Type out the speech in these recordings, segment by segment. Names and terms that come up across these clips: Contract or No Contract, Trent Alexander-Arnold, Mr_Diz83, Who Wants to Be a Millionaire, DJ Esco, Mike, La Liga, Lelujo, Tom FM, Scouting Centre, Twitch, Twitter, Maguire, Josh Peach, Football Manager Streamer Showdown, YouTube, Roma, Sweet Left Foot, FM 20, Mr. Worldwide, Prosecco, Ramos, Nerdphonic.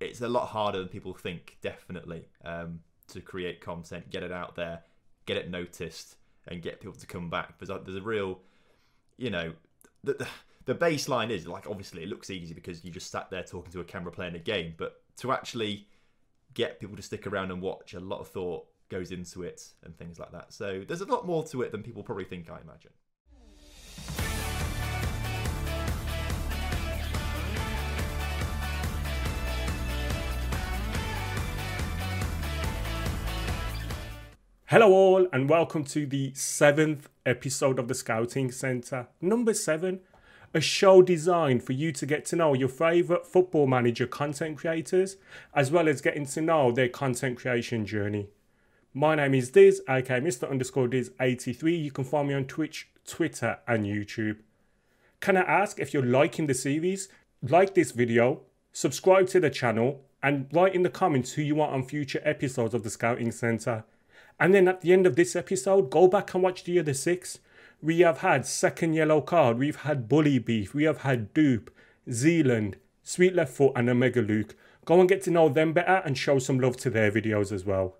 It's a lot harder than people think, definitely, to create content, get it out there, get it noticed, and get people to come back. There's a real, you know, the baseline is, like, obviously it looks easy because you just sat there talking to a camera playing a game, but to actually get people to stick around and watch, a lot of thought goes into it and things like that. So there's a lot more to it than people probably think, I imagine. Hello all, and welcome to the 7th episode of the Scouting Centre. Number 7, a show designed for you to get to know your favourite Football Manager content creators, as well as getting to know their content creation journey. My name is Diz, aka Mr_Diz83. You can find me on Twitch, Twitter and YouTube. Can I ask, if you're liking the series, like this video, subscribe to the channel, and write in the comments who you want on future episodes of the Scouting Centre. And then at the end of this episode, go back and watch the other 6. We have had Second Yellow Card, we've had Bully Beef, we have had Dupe, Zealand, Sweet Left Foot and Omega Luke. Go and get to know them better and show some love to their videos as well.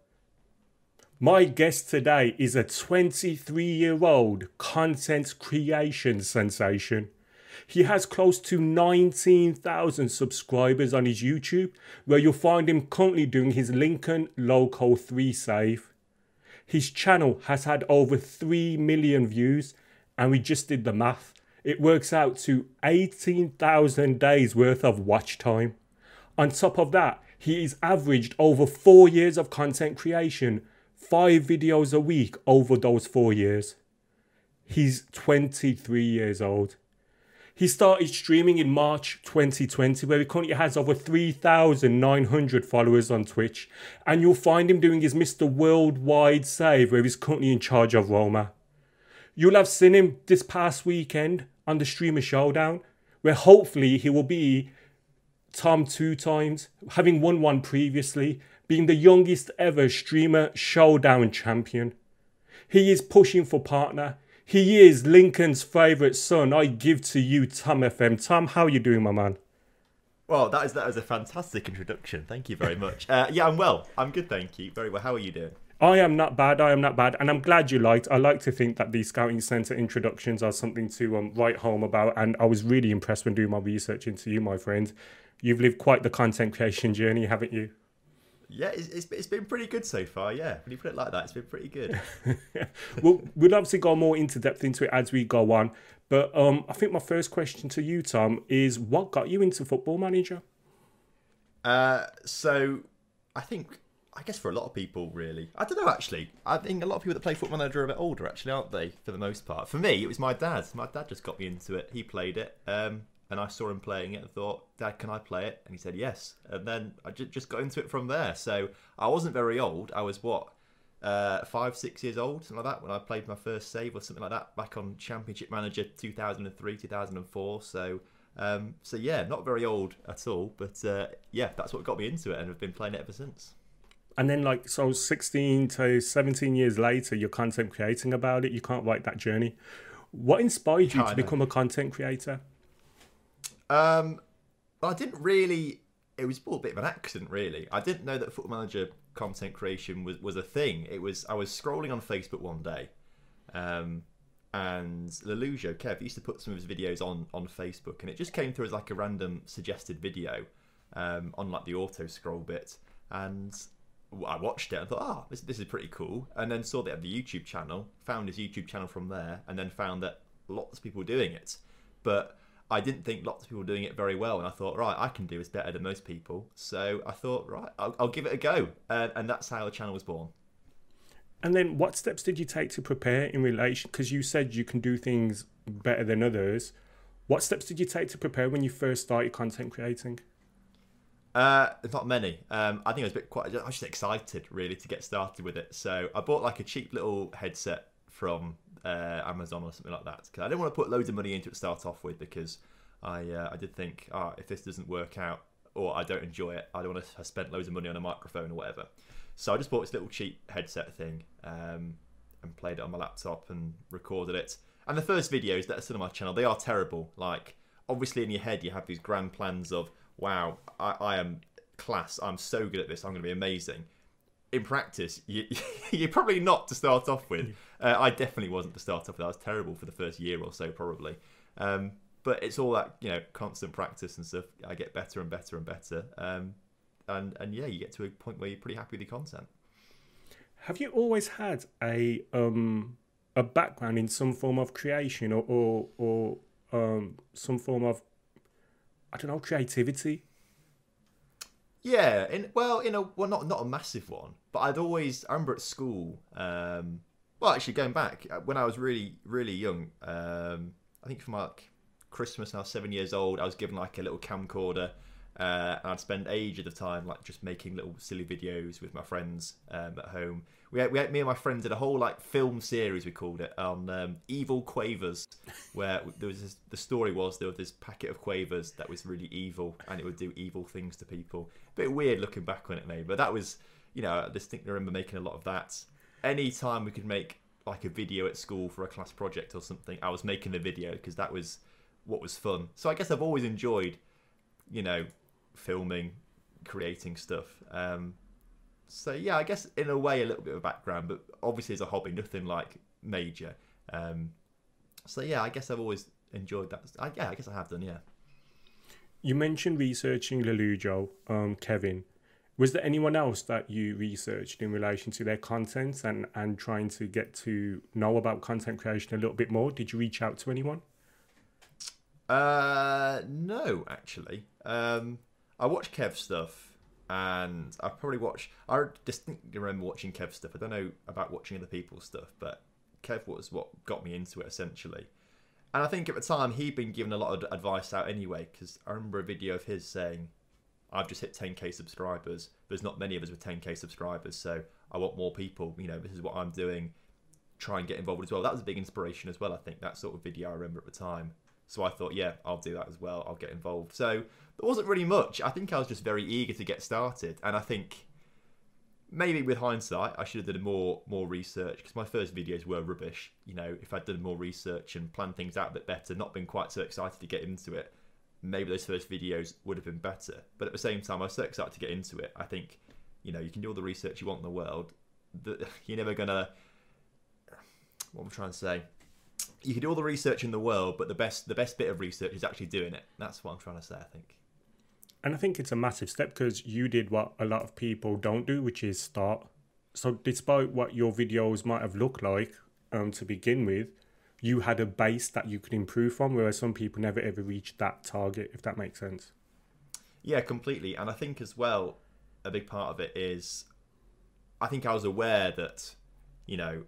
My guest today is a 23-year-old content creation sensation. He has close to 19,000 subscribers on his YouTube, where you'll find him currently doing his Lincoln Local 3 save. His channel has had over 3 million views, and we just did the math. It works out to 18,000 days worth of watch time. On top of that, he has averaged over 4 years of content creation, 5 videos a week over those 4 years. He's 23 years old. He started streaming in March 2020, where he currently has over 3,900 followers on Twitch. And you'll find him doing his Mr. Worldwide save, where he's currently in charge of Roma. You'll have seen him this past weekend on the Streamer Showdown, where hopefully he will be Tom 2 times, having won 1 previously, being the youngest ever Streamer Showdown champion. He is pushing for partner. He is Lincoln's favourite son. I give to you, Tom FM. Tom, how are you doing, my man? Well, that was a fantastic introduction. Thank you very much. Yeah, I'm well. I'm good, thank you. Very well. How are you doing? I am not bad. I am not bad. And I'm glad you liked. I like to think that these Scouting Centre introductions are something to write home about. And I was really impressed when doing my research into you, my friend. You've lived quite the content creation journey, haven't you? Yeah, it's been pretty good so far, yeah. When you put it like that, it's been pretty good. We'll obviously go more into depth into it as we go on. But I think my first question to you, Tom, is what got you into Football Manager? So I guess for a lot of people, really. I don't know, actually. I think a lot of people that play Football Manager are a bit older, actually, aren't they? For the most part. For me, it was my dad. My dad just got me into it. He played it. And I saw him playing it and thought, Dad, can I play it? And he said, yes. And then I just got into it from there. So I wasn't very old. I was, what, 5, 6 years old, something like that, when I played my first save or something like that, back on Championship Manager 2003, 2004. So yeah, not very old at all. But, yeah, that's what got me into it, and I've been playing it ever since. And then, like, so 16 to 17 years later, you're content creating about it. You can't write that journey. What inspired you to become a content creator? I didn't really, it was a bit of an accident, really. I didn't know that Football Manager content creation was a thing. I was scrolling on Facebook one day, and Lelujo, Kev, used to put some of his videos on Facebook, and it just came through as like a random suggested video, on like the auto scroll bit. And I watched it and thought, oh, this is pretty cool. And then saw that at the YouTube channel, found his YouTube channel from there, and then found that lots of people were doing it. But I didn't think lots of people were doing it very well, and I thought, right, I can do this better than most people. So I thought, right, I'll give it a go, and that's how the channel was born. And then what steps did you take to prepare in relation, because you said you can do things better than others, what steps did you take to prepare when you first started content creating? Not many. I think I was I was just excited, really, to get started with it. So I bought like a cheap little headset from Amazon or something like that, because I didn't want to put loads of money into it to start off with, because I did think, if this doesn't work out or I don't enjoy it, I don't want to have spent loads of money on a microphone or whatever. So I just bought this little cheap headset thing, and played it on my laptop and recorded it. And the first videos that are still on my channel, they are terrible. Like, obviously in your head you have these grand plans of, wow, I am class, I'm so good at this, I'm going to be amazing. In practice, you're probably not to start off with. I definitely wasn't to start off with. I was terrible for the first year or so, probably. But it's all that, you know, constant practice and stuff. I get better and better and better. And yeah, you get to a point where you're pretty happy with your content. Have you always had a background in some form of creation or some form of, I don't know, creativity? Yeah, well, not a massive one, but I'd always, I remember at school. Well, actually, going back when I was really young, I think from like Christmas, when I was 7 years old, I was given like a little camcorder, and I'd spend ages of time like just making little silly videos with my friends at home. Me and my friends did a whole like film series, we called it, on evil quavers, where there was this, the story was there was this packet of quavers that was really evil and it would do evil things to people. A bit weird looking back on it, maybe, but that was, you know, I distinctly remember making a lot of that. Anytime we could make like a video at school for a class project or something, I was making the video because that was what was fun. So I guess I've always enjoyed, you know, filming, creating stuff. So yeah, I guess in a way a little bit of background, but obviously as a hobby, nothing like major. So yeah, I guess I've always enjoyed that. Yeah, I guess I have done, yeah. You mentioned researching Lelujo, Kevin. Was there anyone else that you researched in relation to their content and trying to get to know about content creation a little bit more? Did you reach out to anyone? No, actually. I watched Kev's stuff, and I probably watched... I distinctly remember watching Kev's stuff. I don't know about watching other people's stuff, but Kev was what got me into it, essentially. And I think at the time, he'd been given a lot of advice out anyway, because I remember a video of his saying, I've just hit 10K subscribers. There's not many of us with 10K subscribers, so I want more people. You know, this is what I'm doing. Try and get involved as well. That was a big inspiration as well, I think, that sort of video I remember at the time. So I thought, yeah, I'll do that as well. I'll get involved. So there wasn't really much. I think I was just very eager to get started. And I think maybe with hindsight, I should have done more research because my first videos were rubbish. You know, if I'd done more research and planned things out a bit better, not been quite so excited to get into it, maybe those first videos would have been better. But at the same time, I was so excited to get into it. I think, you know, you can do all the research you want in the world. You're never going to... What am I trying to say? You could do all the research in the world, but the best bit of research is actually doing it. That's what I'm trying to say, I think. And I think it's a massive step because you did what a lot of people don't do, which is start. So despite what your videos might have looked like to begin with, you had a base that you could improve from, whereas some people never ever reach that target, if that makes sense. Yeah, completely. And I think as well, a big part of it is, I think I was aware that, you know,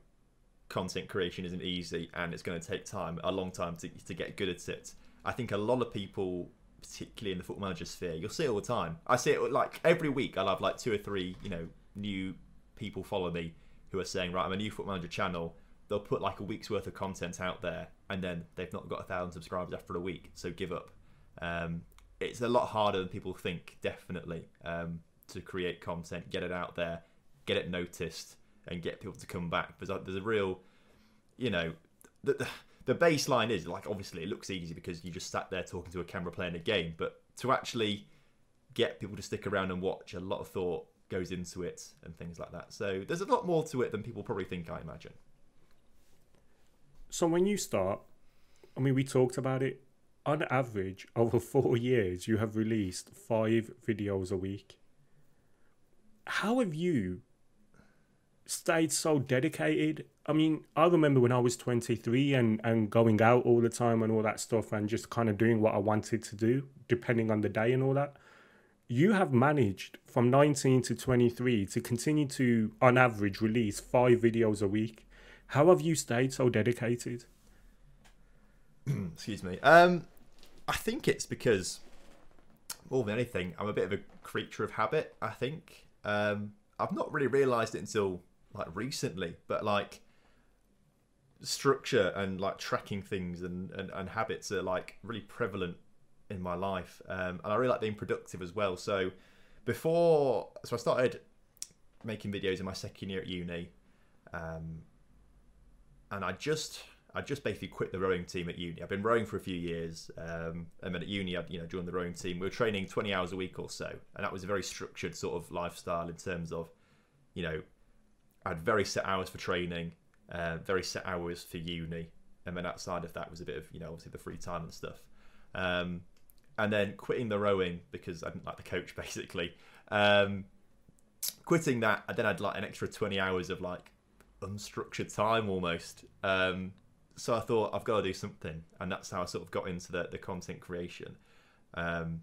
content creation isn't easy and it's going to take time, a long time to get good at it. I think a lot of people, particularly in the Football Manager sphere, you'll see it all the time. I see it like every week. I'll have like 2 or 3, you know, new people follow me who are saying, right, I'm a new Football Manager channel. They'll put like a week's worth of content out there and then they've not got 1,000 subscribers after a week, so give up. It's a lot harder than people think, definitely, to create content, get it out there, get it noticed, and get people to come back. Because there's a real, you know, the baseline is, like, obviously it looks easy because you just sat there talking to a camera playing a game, but to actually get people to stick around and watch, a lot of thought goes into it and things like that. So there's a lot more to it than people probably think, I imagine. So when you start, I mean, we talked about it, on average, over 4 years, you have released 5 videos a week. How have you stayed so dedicated? I mean, I remember when I was 23 and going out all the time and all that stuff and just kind of doing what I wanted to do, depending on the day and all that. You have managed from 19 to 23 to continue to, on average, release 5 videos a week. How have you stayed so dedicated? Excuse me. I think it's because, more than anything, I'm a bit of a creature of habit, I think. I've not really realised it until like recently, but like structure and like tracking things and habits are like really prevalent in my life, and I really like being productive as well. So I started making videos in my second year at uni, and I just I just basically quit the rowing team at uni. I've been rowing for a few years, and then at uni, I'd joined the rowing team. We were training 20 hours a week or so, and that was a very structured sort of lifestyle in terms of, I had very set hours for training, very set hours for uni, and then outside of that was a bit of obviously the free time and stuff. And then quitting the rowing because I didn't like the coach, basically. Quitting that, and then I'd like an extra 20 hours of like unstructured time almost. So I thought I've got to do something, and that's how I sort of got into the content creation. And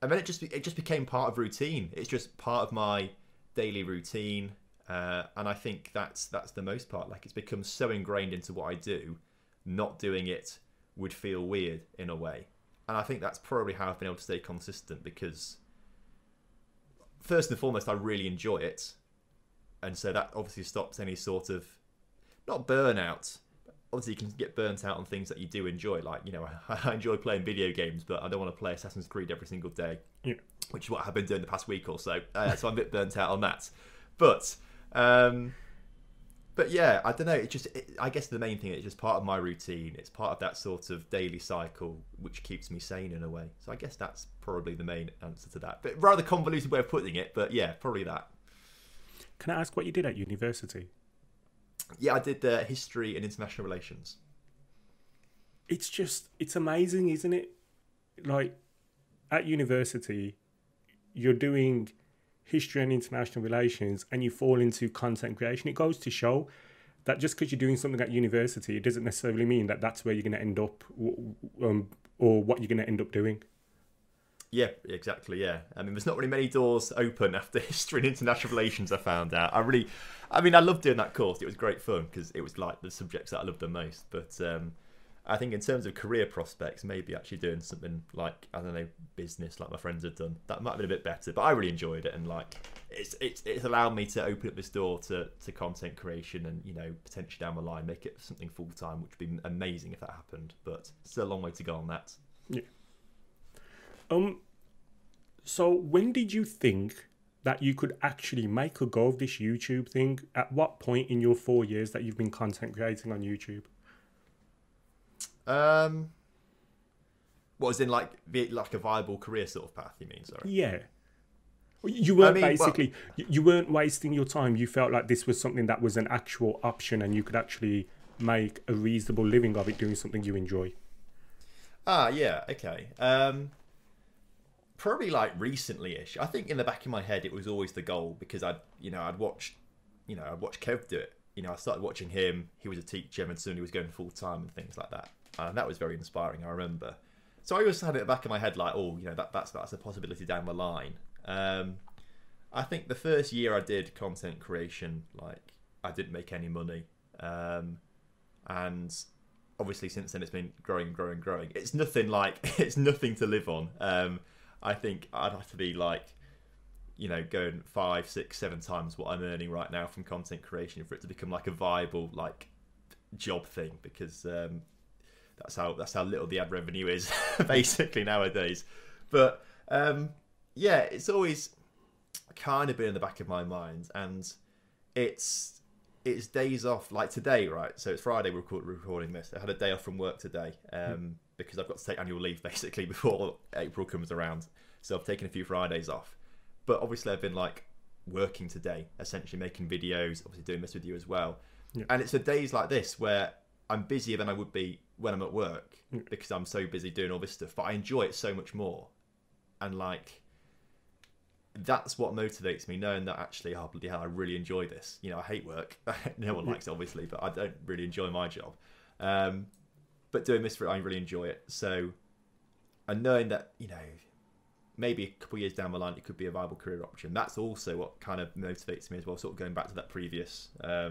then it just became part of routine. It's just part of my daily routine, and I think that's the most part. Like, it's become so ingrained into what I do, not doing it would feel weird in a way. And I think that's probably how I've been able to stay consistent, because first and foremost, I really enjoy it. And so that obviously stops any sort of, not burnout. Obviously, you can get burnt out on things that you do enjoy. Like, I enjoy playing video games, but I don't want to play Assassin's Creed every single day, yeah, which is what I've been doing the past week or so. So I'm a bit burnt out on that. But yeah, I don't know. I guess the main thing, it's just part of my routine. It's part of that sort of daily cycle, which keeps me sane in a way. So I guess that's probably the main answer to that. But rather convoluted way of putting it, but yeah, probably that. Can I ask what you did at university? Yeah, I did history and international relations. It's just, it's amazing, isn't it? Like, at university, you're doing history and international relations, and you fall into content creation. It goes to show that just because you're doing something at university, it doesn't necessarily mean that that's where you're going to end up, or what you're going to end up doing. Yeah, exactly. Yeah, I mean, there's not really many doors open after history and international relations. I found out. I loved doing that course. It was great fun because it was like the subjects that I loved the most. But I think in terms of career prospects, maybe actually doing something like, I don't know, business like my friends have done. That might have been a bit better, but I really enjoyed it. And like, it's allowed me to open up this door to content creation and, potentially down the line, make it something full-time, which would be amazing if that happened. But still a long way to go on that. Yeah. So when did you think that you could actually make a go of this YouTube thing? At what point in your 4 years that you've been content creating on YouTube? What was in like a viable career sort of path, you mean? Sorry. Yeah, you weren't, basically, well, you weren't wasting your time. You felt like this was something that was an actual option, and you could actually make a reasonable living of it, doing something you enjoy. Ah, yeah, okay. Probably like recently-ish. I think in the back of my head, it was always the goal, because I'd watched Kev do it. I started watching him. He was a teacher, and soon he was going full time and things like that. And that was very inspiring, I remember. So I always had it at the back of my head, like, oh, that's a possibility down the line. I think the first year I did content creation, like, I didn't make any money, and obviously since then it's been growing, growing, growing. It's nothing like it's nothing to live on. I think I'd have to be like, going 5, 6, 7 times what I'm earning right now from content creation for it to become like a viable like job thing, because that's how little the ad revenue is basically nowadays. But yeah, it's always kind of been in the back of my mind, and it's days off like today, right? So it's Friday we're recording this. I had a day off from work today because I've got to take annual leave basically before April comes around. So I've taken a few Fridays off. But obviously I've been like working today, essentially making videos, obviously doing this with you as well. Yeah. And it's the days like this where I'm busier than I would be when I'm at work, yeah, because I'm so busy doing all this stuff, but I enjoy it so much more. And like, that's what motivates me, knowing that actually, oh, bloody hell, I really enjoy this. I hate work. No one likes it, obviously, but I don't really enjoy my job. But doing this, I really enjoy it. So, and knowing that, maybe a couple of years down the line, it could be a viable career option. That's also what kind of motivates me as well, sort of going back to that previous, how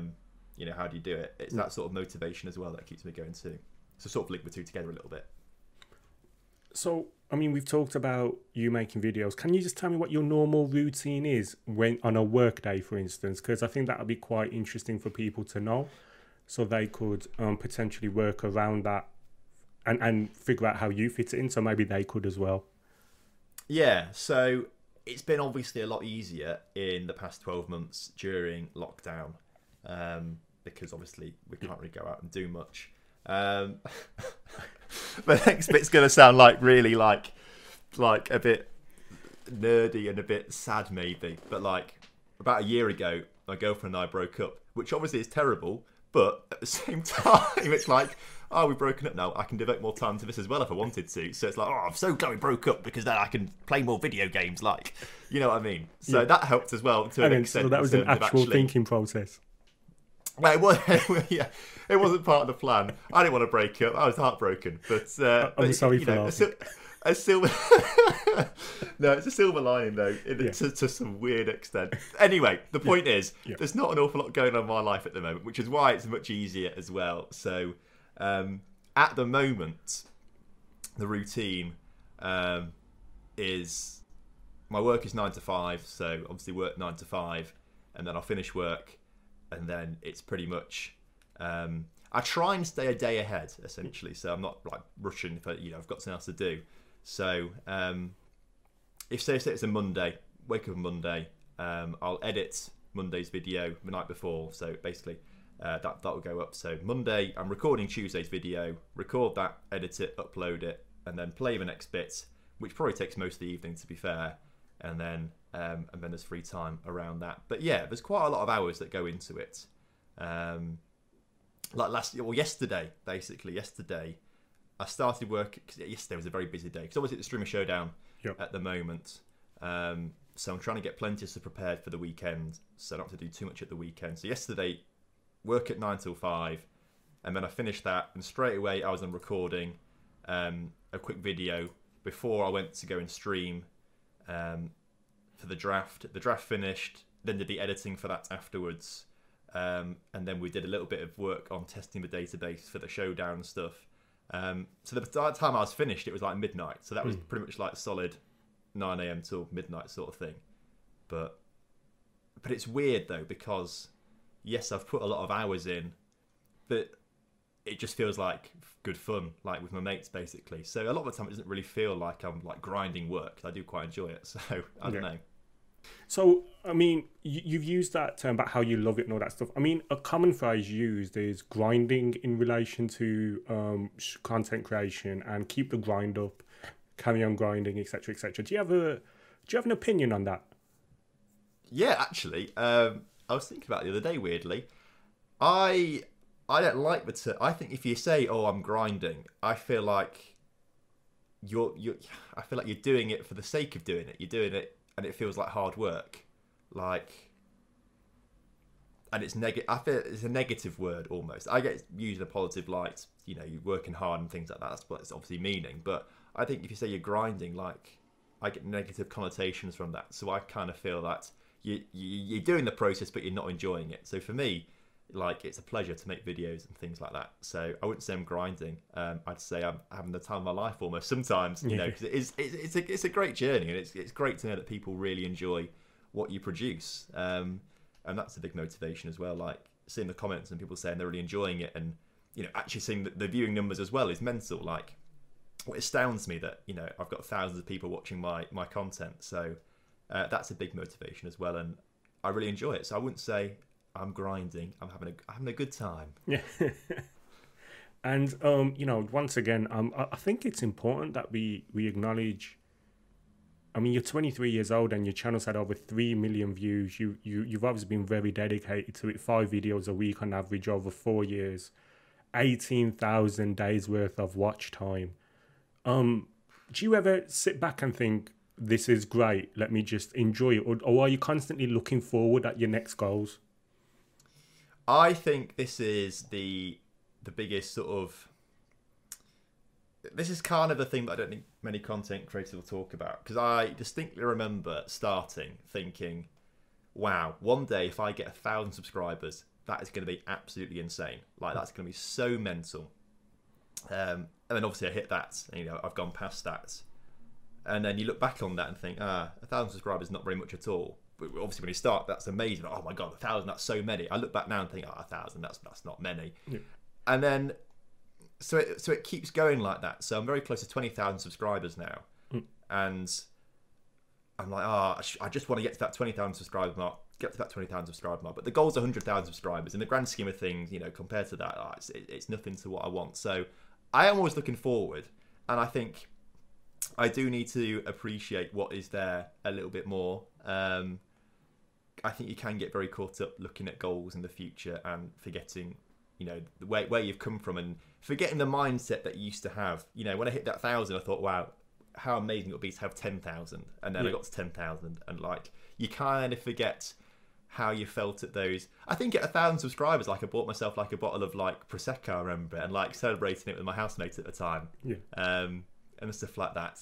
do you do it? It's that sort of motivation as well that keeps me going too. So sort of link the two together a little bit. So, I mean, we've talked about you making videos. Can you just tell me what your normal routine is when on a work day, for instance? Because I think that would be quite interesting for people to know, so they could potentially work around that and figure out how you fit it in, so maybe they could as well. Yeah, so it's been obviously a lot easier in the past 12 months during lockdown. because obviously we can't really go out and do much. The next bit's going to sound like really like a bit nerdy and a bit sad maybe, but like about a year ago my girlfriend and I broke up, which obviously is terrible, but at the same time it's like, oh, we've broken up now, I can devote more time to this as well if I wanted to. So it's like, oh, I'm so glad we broke up because then I can play more video games, like, you know what I mean? So yeah, that helped as well to an extent. So that was an actual thinking process. Well, it wasn't part of the plan. I didn't want to break up. I was heartbroken, but I'm sorry for that. A silver, no, it's a silver lining though, to some weird extent. Anyway, the point is, there's not an awful lot going on in my life at the moment, which is why it's much easier as well. So, at the moment, the routine is my work is 9 to 5, so obviously work 9 to 5, and then I'll finish work, and then it's pretty much. I try and stay a day ahead essentially, so I'm not like rushing for, you know, I've got something else to do. So if say it's a Monday, wake up on Monday, I'll edit Monday's video the night before, so basically that will go up. So Monday I'm recording Tuesday's video, record that, edit it, upload it, and then play the next bit, which probably takes most of the evening to be fair, and then there's free time around that. But yeah, there's quite a lot of hours that go into it. Like yesterday, basically. Yesterday I started work, because yesterday was a very busy day, because obviously it's the Streamer Showdown at the moment. So I'm trying to get plenty of prepared for the weekend, so I don't have to do too much at the weekend. So yesterday, work at 9 till 5, and then I finished that, and straight away I was on recording a quick video before I went to go and stream for the draft. The draft finished, then did the editing for that afterwards, and then we did a little bit of work on testing the database for the showdown stuff. So by the time I was finished, it was like midnight. So that was pretty much like solid 9 AM till midnight sort of thing. But it's weird though, because yes, I've put a lot of hours in, but it just feels like good fun, like with my mates basically. So a lot of the time it doesn't really feel like I'm like grinding work. I do quite enjoy it. So I don't know. So, I mean, you've used that term about how you love it and all that stuff. I mean, a common phrase used is grinding in relation to content creation and keep the grind up, carry on grinding, etc., etc. Do you have an opinion on that? Yeah, actually, I was thinking about it the other day. Weirdly, I don't like the term. I think if you say, "Oh, I'm grinding," I feel like you're doing it for the sake of doing it. You're doing it. And it feels like hard work, and it's negative. I feel it's a negative word almost. I get used in a positive light, you know, you're working hard and things like that. That's what it's obviously meaning. But I think if you say you're grinding, like, I get negative connotations from that. So I kind of feel that you're doing the process, but you're not enjoying it. So for me, like, it's a pleasure to make videos and things like that. So I wouldn't say I'm grinding. I'd say I'm having the time of my life almost sometimes, you know, because it's a great journey, and it's great to know that people really enjoy what you produce. And that's a big motivation as well, like seeing the comments and people saying they're really enjoying it, and, you know, actually seeing the viewing numbers as well is mental. Like, it astounds me that, you know, I've got thousands of people watching my content. So that's a big motivation as well. And I really enjoy it. So I wouldn't say I'm grinding. I'm having a good time. Yeah. And you know, once again, I think it's important that we acknowledge. I mean, you're 23 years old and your channel's had over 3 million views. You've obviously been very dedicated to it. 5 videos a week on average over 4 years, 18,000 days worth of watch time. Do you ever sit back and think, this is great, let me just enjoy it, or are you constantly looking forward at your next goals? I think this is the biggest sort of. This is kind of the thing that I don't think many content creators will talk about, because I distinctly remember starting thinking, "Wow, one day if I get 1,000 subscribers, that is going to be absolutely insane. Like, that's going to be so mental." And then obviously I hit that. And, you know, I've gone past that, and then you look back on that and think, "Ah, 1,000 subscribers is not very much at all." Obviously when you start, that's amazing. Oh my god, 1,000, that's so many. I look back now and think, oh, 1,000, that's not many. Yeah. And then so it keeps going like that. So I'm very close to 20,000 subscribers now. And I'm like, ah, I just want to get to that 20,000 subscriber mark. Get to that 20,000 subscriber mark. But the goal's 100,000 subscribers. In the grand scheme of things, you know, compared to that, it's nothing to what I want. So I am always looking forward, and I think I do need to appreciate what is there a little bit more. I think you can get very caught up looking at goals in the future and forgetting, you know, where you've come from and forgetting the mindset that you used to have. You know, when I hit that 1,000, I thought, wow, how amazing it would be to have 10,000. And then I got to 10,000, and like, you kind of forget how you felt at those. I think at 1,000 subscribers, like I bought myself like a bottle of like Prosecco, I remember, and like celebrating it with my housemates at the time. Yeah. And stuff like that.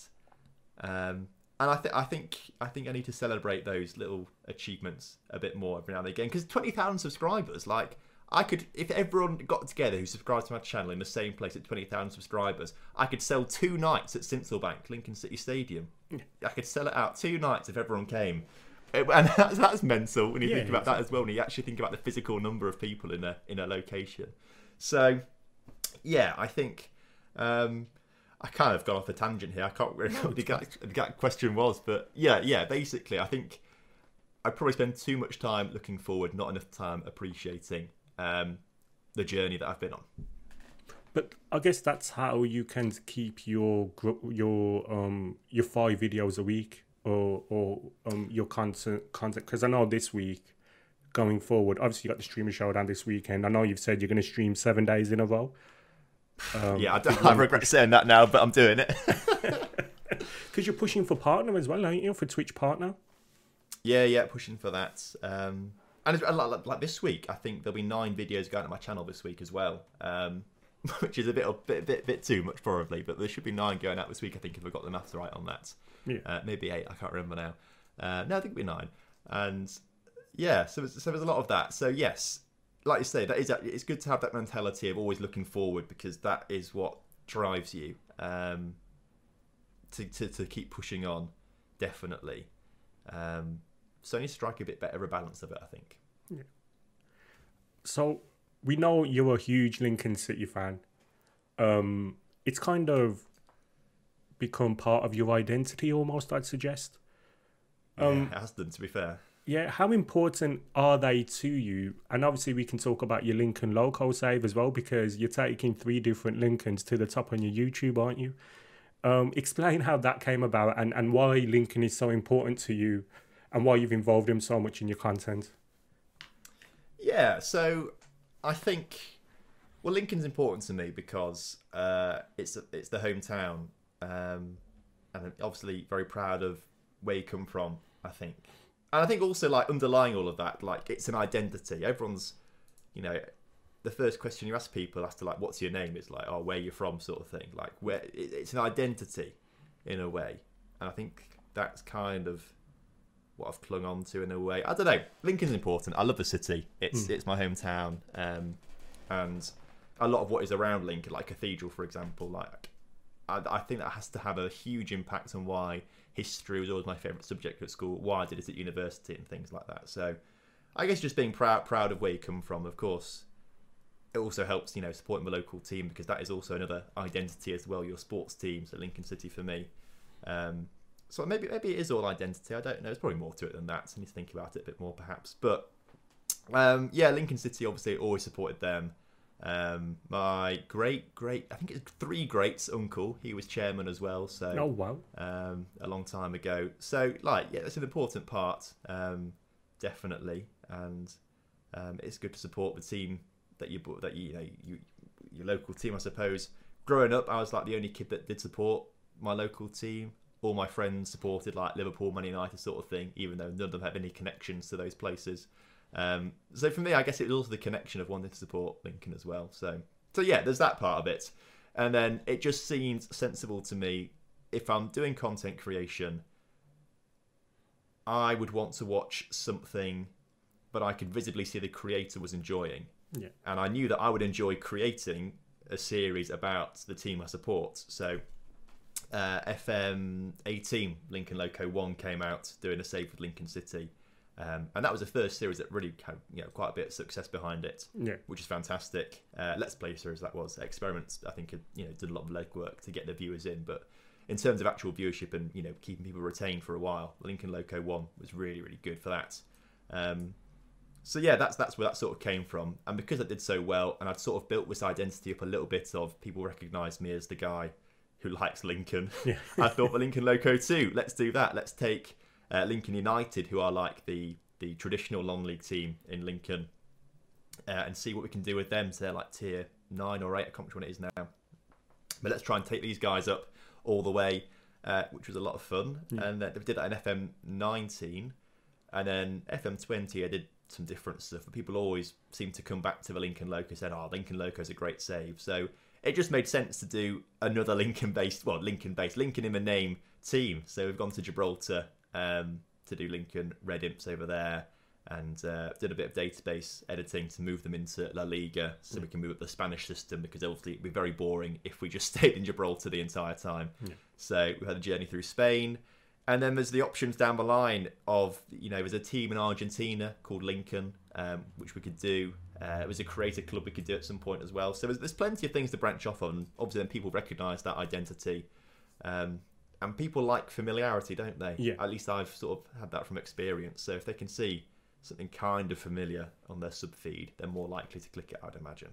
And I think I need to celebrate those little achievements a bit more every now and again, because 20,000 subscribers, like, I could, if everyone got together who subscribed to my channel in the same place at 20,000 subscribers, I could sell 2 nights at Sincil Bank, Lincoln City Stadium. Yeah. I could sell it out 2 nights if everyone came. And that's mental when you think about that as well, when you actually think about the physical number of people in a location. So, yeah, I think I kind of gone off a tangent here. I can't remember what the exact question was, but yeah, basically, I think I probably spend too much time looking forward, not enough time appreciating the journey that I've been on. But I guess that's how you can keep your 5 videos a week or your content. Because I know this week, going forward, obviously you got the Streamer Showdown this weekend. I know you've said you're going to stream 7 days in a row. Yeah, I regret saying that now, but I'm doing it. Because you're pushing for partner as well, aren't you? For Twitch partner. Yeah, pushing for that. And like this week, I think there'll be 9 videos going to my channel this week as well, which is a bit too much probably. But there should be 9 going out this week, I think, if I got the maths right on that. Yeah. Maybe 8. I can't remember now. No, I think it'll be 9. And yeah, so there's a lot of that. So yes. Like you say, that is, it's good to have that mentality of always looking forward, because that is what drives you to keep pushing on, definitely. So you need to strike a bit better a balance of it, I think. Yeah. So we know you're a huge Lincoln City fan. It's kind of become part of your identity almost, I'd suggest. Yeah, it has done, to be fair. Yeah, how important are they to you? And obviously we can talk about your Lincoln Local save as well, because you're taking 3 different Lincolns to the top on your YouTube, aren't you? Explain how that came about and why Lincoln is so important to you and why you've involved him so much in your content. Yeah, so I think, well, Lincoln's important to me because it's the hometown, and I'm obviously very proud of where you come from, I think. And I think also, like, underlying all of that, like, it's an identity. Everyone's, you know, the first question you ask people as to, like, what's your name? It's like, oh, where you're from, sort of thing. Like, where it's an identity in a way. And I think that's kind of what I've clung on to in a way. I don't know. Lincoln's important. I love the city. It's my hometown. And a lot of what is around Lincoln, like Cathedral, for example, like, I think that has to have a huge impact on why history was always my favourite subject at school, why I did it at university and things like that. So I guess just being proud of where you come from, of course. It also helps, you know, supporting the local team, because that is also another identity as well, your sports team, so Lincoln City for me. So maybe it is all identity, I don't know. There's probably more to it than that, so I need to think about it a bit more perhaps. But yeah, Lincoln City obviously always supported them. My great I think it's 3 greats uncle, he was chairman as well, so oh, wow. A long time ago, so like, yeah, that's an important part, definitely. And it's good to support the team that you bought, that you know, your local team, I suppose. Growing up, I was like the only kid that did support my local team. All my friends supported like Liverpool, Man United, sort of thing, even though none of them have any connections to those places. So for me, I guess it was also the connection of wanting to support Lincoln as well. So yeah, there's that part of it. And then it just seems sensible to me, if I'm doing content creation, I would want to watch something that I could visibly see the creator was enjoying. Yeah. And I knew that I would enjoy creating a series about the team I support. So FM 18, Lincoln Loco 1 came out, doing a save with Lincoln City. And that was the first series that really had, you know, quite a bit of success behind it, yeah, which is fantastic. Let's Play series, that was Experiments, I think, you know, did a lot of legwork to get the viewers in, but in terms of actual viewership and, you know, keeping people retained for a while, Lincoln Loco 1 was really, really good for that. So yeah, that's where that sort of came from. And because I did so well, and I'd sort of built this identity up a little bit of people recognise me as the guy who likes Lincoln, yeah. I thought, well, Lincoln Loco 2, let's do that. Let's take Lincoln United, who are like the traditional non-league team in Lincoln, and see what we can do with them. So they're like tier 9 or 8, I can't remember which one it is now. But let's try and take these guys up all the way, which was a lot of fun. Yeah. And we did that in FM 19. And then FM 20, I did some different stuff. But people always seem to come back to the Lincoln Loco and said, oh, Lincoln Loco's a great save. So it just made sense to do another Lincoln-based, well, Lincoln-based, Lincoln in the name team. So we've gone to Gibraltar to do Lincoln Red Imps over there. And did a bit of database editing to move them into La Liga so we can move up the Spanish system, because obviously it'd be very boring if we just stayed in Gibraltar the entire time. Yeah. So we had a journey through Spain. And then there's the options down the line of, you know, there's a team in Argentina called Lincoln, which we could do. It was a creative club we could do at some point as well. So there's plenty of things to branch off on. Obviously, then people recognise that identity. And people like familiarity, don't they? Yeah. At least I've sort of had that from experience. So if they can see something kind of familiar on their subfeed, they're more likely to click it, I'd imagine.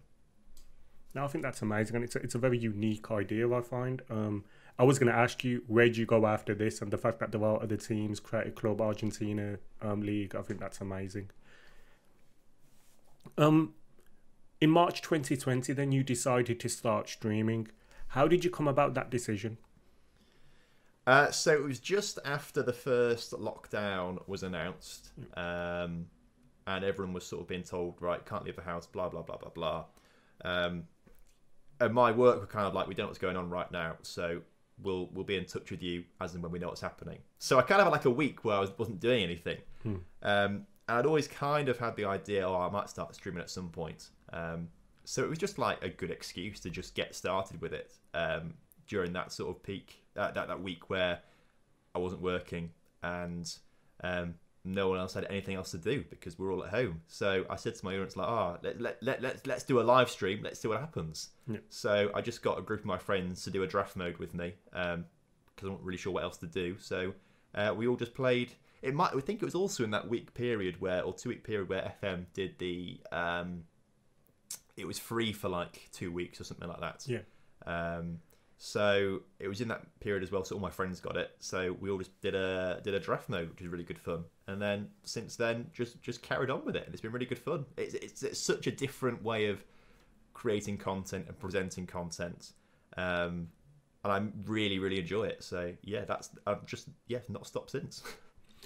No, I think that's amazing, and it's a very unique idea, I find. I was going to ask you, where do you go after this? And the fact that there are other teams, Creative Club, Argentina, League, I think that's amazing. In March 2020, then you decided to start streaming. How did you come about that decision? So it was just after the first lockdown was announced, and everyone was sort of being told, right, can't leave the house, blah, blah, blah, blah, blah. And my work were kind of like, we don't know what's going on right now, so we'll be in touch with you as and when we know what's happening. So I kind of had like a week where I wasn't doing anything. And I'd always kind of had the idea, oh, I might start streaming at some point. So it was just like a good excuse to just get started with it during that sort of peak, that week where I wasn't working and no one else had anything else to do because we're all at home. So I said to my audience, like, oh, let's do a live stream. Let's see what happens. Yeah. So I just got a group of my friends to do a draft mode with me because I'm not really sure what else to do. So we all just played. I think it was also in that week period where, or 2 week period where FM did the, it was free for like 2 weeks or something like that. Yeah. So it was in that period as well. So all my friends got it. So we all just did a draft mode, which was really good fun. And then since then, just carried on with it, and it's been really good fun. It's such a different way of creating content and presenting content, and I really enjoy it. So yeah, I've not stopped since.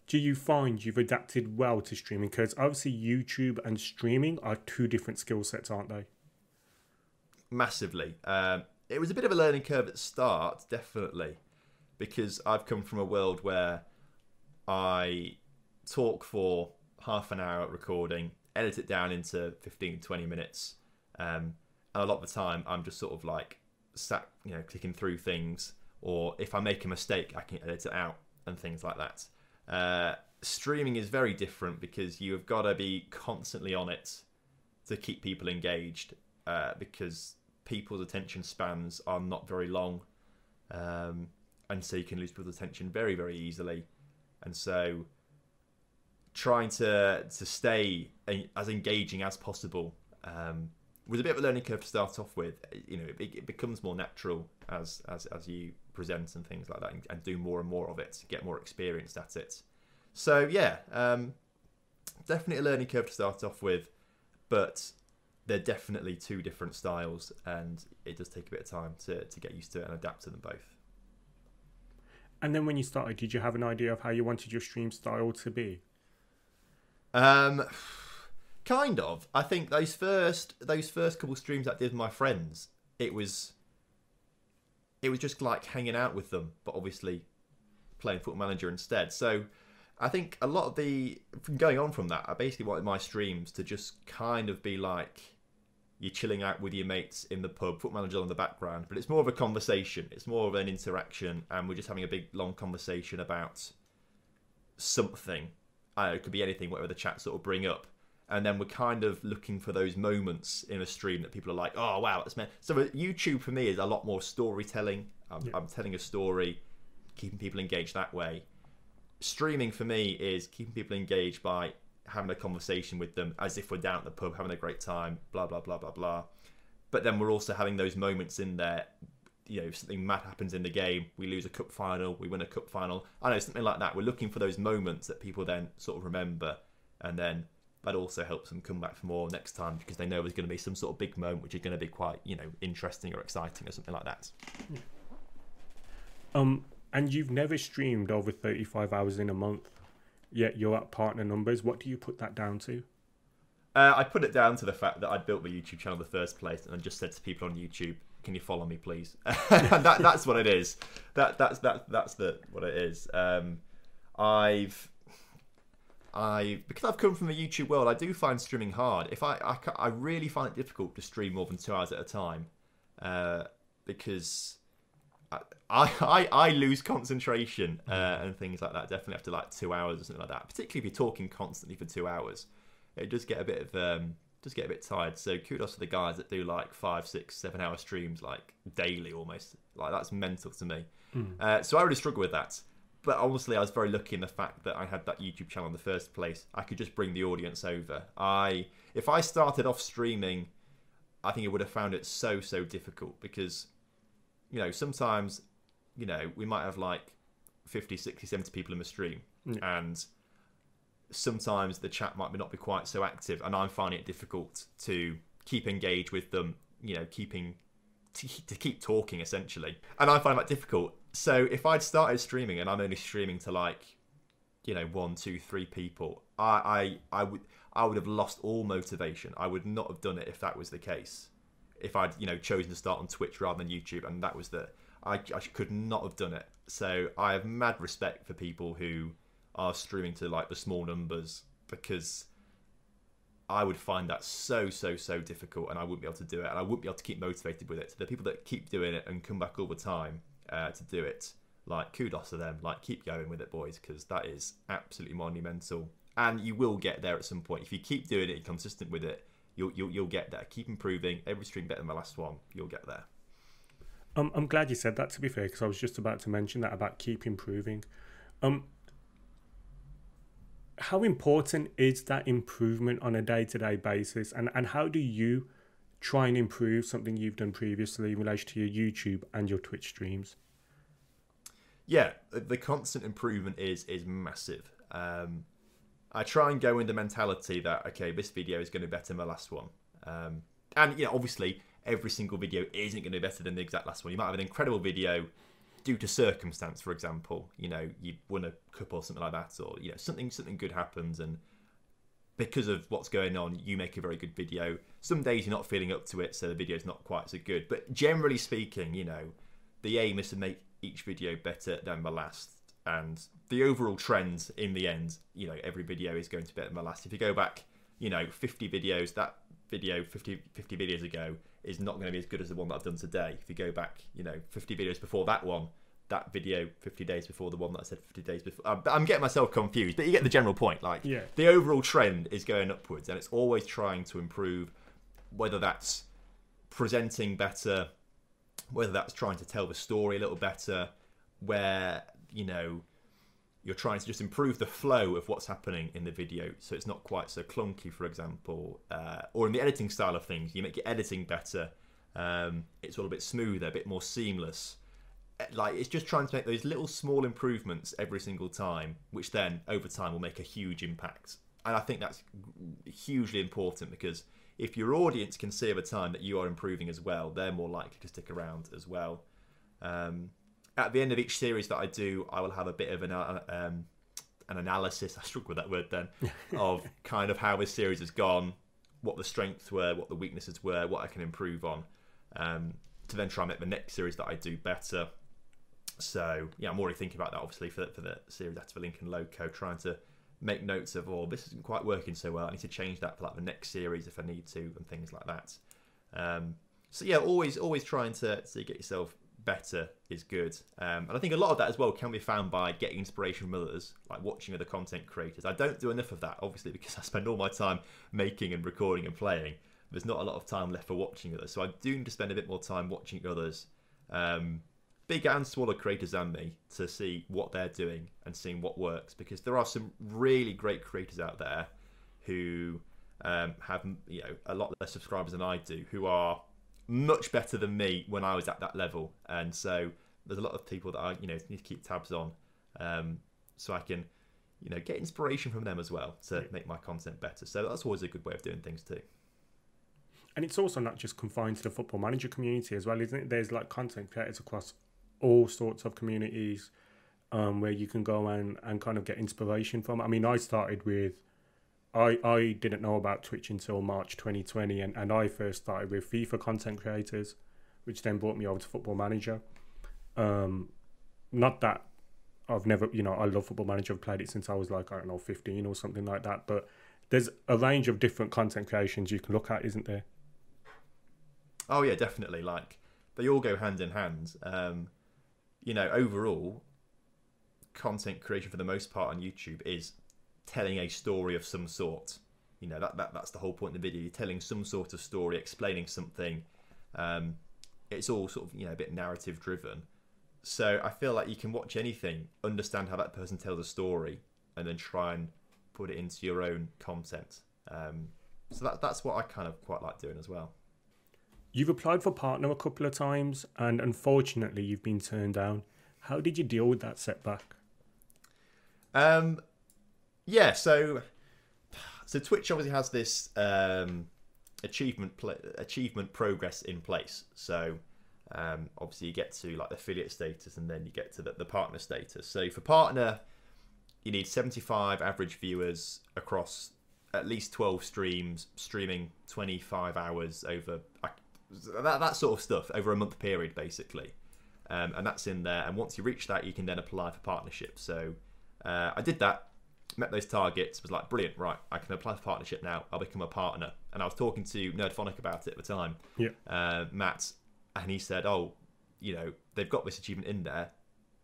Do you find you've adapted well to streaming? Because obviously YouTube and streaming are two different skill sets, aren't they? Massively. It was a bit of a learning curve at the start, definitely, because I've come from a world where I talk for half an hour at recording, edit it down into 15, 20 minutes. And a lot of the time I'm just sort of like sat, you know, clicking through things, or if I make a mistake, I can edit it out and things like that. Streaming is very different because you have got to be constantly on it to keep people engaged, because people's attention spans are not very long, and so you can lose people's attention very easily. And so trying to stay as engaging as possible was a bit of a learning curve to start off with. You know, it becomes more natural as you present and things like that, and do more and more of it, get more experienced at it. So yeah, definitely a learning curve to start off with, but they're definitely two different styles, and it does take a bit of time to get used to it and adapt to them both. And then when you started, did you have an idea of how you wanted your stream style to be? Kind of. I think those first couple streams that I did with my friends, it was just like hanging out with them, but obviously playing Football Manager instead. So I think a lot of from that, I basically wanted my streams to just kind of be like you're chilling out with your mates in the pub, Football Manager on the background, but it's more of a conversation. It's more of an interaction, and we're just having a big, long conversation about something. It could be anything, whatever the chat sort of bring up. And then we're kind of looking for those moments in a stream that people are like, oh, wow, that's meant. So YouTube for me is a lot more storytelling. I'm telling a story, keeping people engaged that way. Streaming for me is keeping people engaged by having a conversation with them as if we're down at the pub having a great time, blah, blah, blah, blah, blah. But then we're also having those moments in there. You know, if something mad happens in the game, we lose a cup final, we win a cup final. I know, something like that. We're looking for those moments that people then sort of remember, and then that also helps them come back for more next time because they know there's going to be some sort of big moment which is going to be quite, you know, interesting or exciting or something like that. And you've never streamed over 35 hours in a month, yet you're at partner numbers. What do you put that down to? I put it down to the fact that I built my YouTube channel in the first place, and I just said to people on YouTube, "Can you follow me, please?" And that's what it is. That's what it is. Because I've come from the YouTube world, I do find streaming hard. If I really find it difficult to stream more than 2 hours at a time, because I lose concentration and things like that. Definitely after like 2 hours or something like that. Particularly if you're talking constantly for 2 hours, it does get a bit of tired. So kudos to the guys that do like 5, 6, 7 hour streams like daily almost. Like that's mental to me. So I really struggle with that. But honestly, I was very lucky in the fact that I had that YouTube channel in the first place. I could just bring the audience over. If I started off streaming, I think I would have found it so difficult because, you know, sometimes, you know, we might have like 50, 60, 70 people in the stream, and sometimes the chat might not be quite so active, and I'm finding it difficult to keep engaged with them, you know, to keep talking essentially. And I find that difficult. So if I'd started streaming and I'm only streaming to like, you know, 1, 2, 3 people, I would have lost all motivation. I would not have done it if that was the case. If I'd, you know, chosen to start on Twitch rather than YouTube, and that was the, I could not have done it. So I have mad respect for people who are streaming to like the small numbers, because I would find that so difficult, and I wouldn't be able to do it, and I wouldn't be able to keep motivated with it. So the people that keep doing it and come back all the time to do it, like kudos to them, like keep going with it, boys, because that is absolutely monumental, and you will get there at some point if you keep doing it and consistent with it. You'll get there. Keep improving. Every stream better than the last one. You'll get there. I'm glad you said that, to be fair, because I was just about to mention that about keep improving. How important is that improvement on a day-to-day basis, and how do you try and improve something you've done previously in relation to your YouTube and your Twitch streams? Yeah, the constant improvement is massive. I try and go in the mentality that, okay, this video is going to be better than the last one. And, you know, obviously, every single video isn't going to be better than the exact last one. You might have an incredible video due to circumstance, for example. You know, you won a cup or something like that, or, you know, something good happens, and because of what's going on, you make a very good video. Some days you're not feeling up to it, so the video's not quite so good. But generally speaking, you know, the aim is to make each video better than the last. And the overall trend in the end, you know, every video is going to be better than the last. If you go back, you know, 50 videos, that video 50 videos ago is not going to be as good as the one that I've done today. If you go back, you know, 50 videos before that one, that video 50 days before the one that I said 50 days before. I'm getting myself confused, but you get the general point. Like, yeah, the overall trend is going upwards, and it's always trying to improve, whether that's presenting better, whether that's trying to tell the story a little better, where, you know, you're trying to just improve the flow of what's happening in the video so it's not quite so clunky, for example, or in the editing style of things, you make your editing better, it's all a bit smoother, a bit more seamless. Like, it's just trying to make those little small improvements every single time, which then over time will make a huge impact. And I think that's hugely important, because if your audience can see over time that you are improving as well, they're more likely to stick around as well. At the end of each series that I do, I will have a bit of an analysis, I struggle with that word then, of kind of how this series has gone, what the strengths were, what the weaknesses were, what I can improve on, to then try and make the next series that I do better. So, yeah, I'm already thinking about that, obviously, for the series after the Lincoln Loco, trying to make notes of, oh, this isn't quite working so well, I need to change that for like the next series if I need to, and things like that. So, yeah, always trying to get yourself better is good. And I think a lot of that as well can be found by getting inspiration from others, like watching other content creators. I don't do enough of that, obviously, because I spend all my time making and recording and playing. There's not a lot of time left for watching others. So I do need to spend a bit more time watching others, big and smaller creators than me, to see what they're doing and seeing what works. Because there are some really great creators out there who have, you know, a lot less subscribers than I do, who are much better than me when I was at that level. And so there's a lot of people that I, you know, need to keep tabs on, so I can, you know, get inspiration from them as well to make my content better. So that's always a good way of doing things too. And it's also not just confined to the Football Manager community as well, isn't it? There's like content creators across all sorts of communities where you can go and kind of get inspiration from. I mean, I started with, I didn't know about Twitch until March 2020, and I first started with FIFA content creators, which then brought me over to Football Manager. Not that I've never, you know, I love Football Manager. I've played it since I was like, I don't know, 15 or something like that. But there's a range of different content creations you can look at, isn't there? Oh yeah, definitely. Like, they all go hand in hand. You know, overall, content creation for the most part on YouTube is telling a story of some sort. You know, that's the whole point of the video. You're telling some sort of story, explaining something. It's all sort of, you know, a bit narrative driven. So I feel like you can watch anything, understand how that person tells a story, and then try and put it into your own content. So that's what I kind of quite like doing as well. You've applied for partner a couple of times, and unfortunately you've been turned down. How did you deal with that setback? Yeah, so Twitch obviously has this achievement progress in place. So obviously you get to like the affiliate status, and then you get to the partner status. So for partner, you need 75 average viewers across at least 12 streams, streaming 25 hours over that sort of stuff over a month period, basically. And that's in there. And once you reach that, you can then apply for partnership. So I did that. Met those targets, was like, brilliant, right, I can apply for partnership now, I'll become a partner. And I was talking to Nerdphonic about it at the time, Matt, and he said, oh, you know, they've got this achievement in there,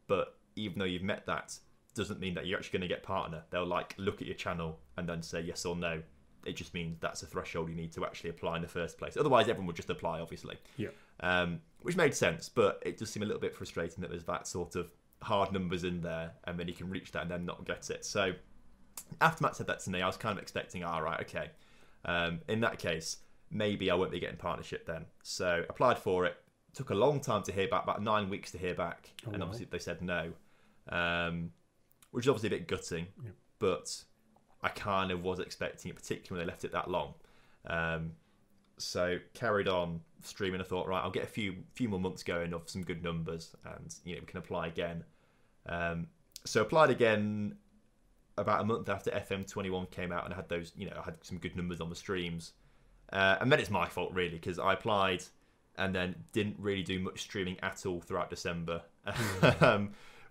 but even though you've met that, doesn't mean that you're actually going to get partner. They'll like look at your channel and then say yes or no. It just means that's a threshold you need to actually apply in the first place. Otherwise, everyone would just apply, obviously. Yeah. Which made sense, but it does seem a little bit frustrating that there's that sort of hard numbers in there, and then you can reach that and then not get it. So after Matt said that to me, I was kind of expecting, all right, okay, in that case, maybe I won't be getting partnership then. So applied for it, took a long time to hear back, about 9 weeks to hear back, and obviously they said no, which is obviously a bit gutting, but I kind of was expecting it, particularly when they left it that long. So carried on streaming. I thought, right, I'll get a few more months going of some good numbers, and you know, we can apply again. So applied again about a month after FM 21 came out, and I had those, you know, I had some good numbers on the streams. And then it's my fault, really, because I applied and then didn't really do much streaming at all throughout December,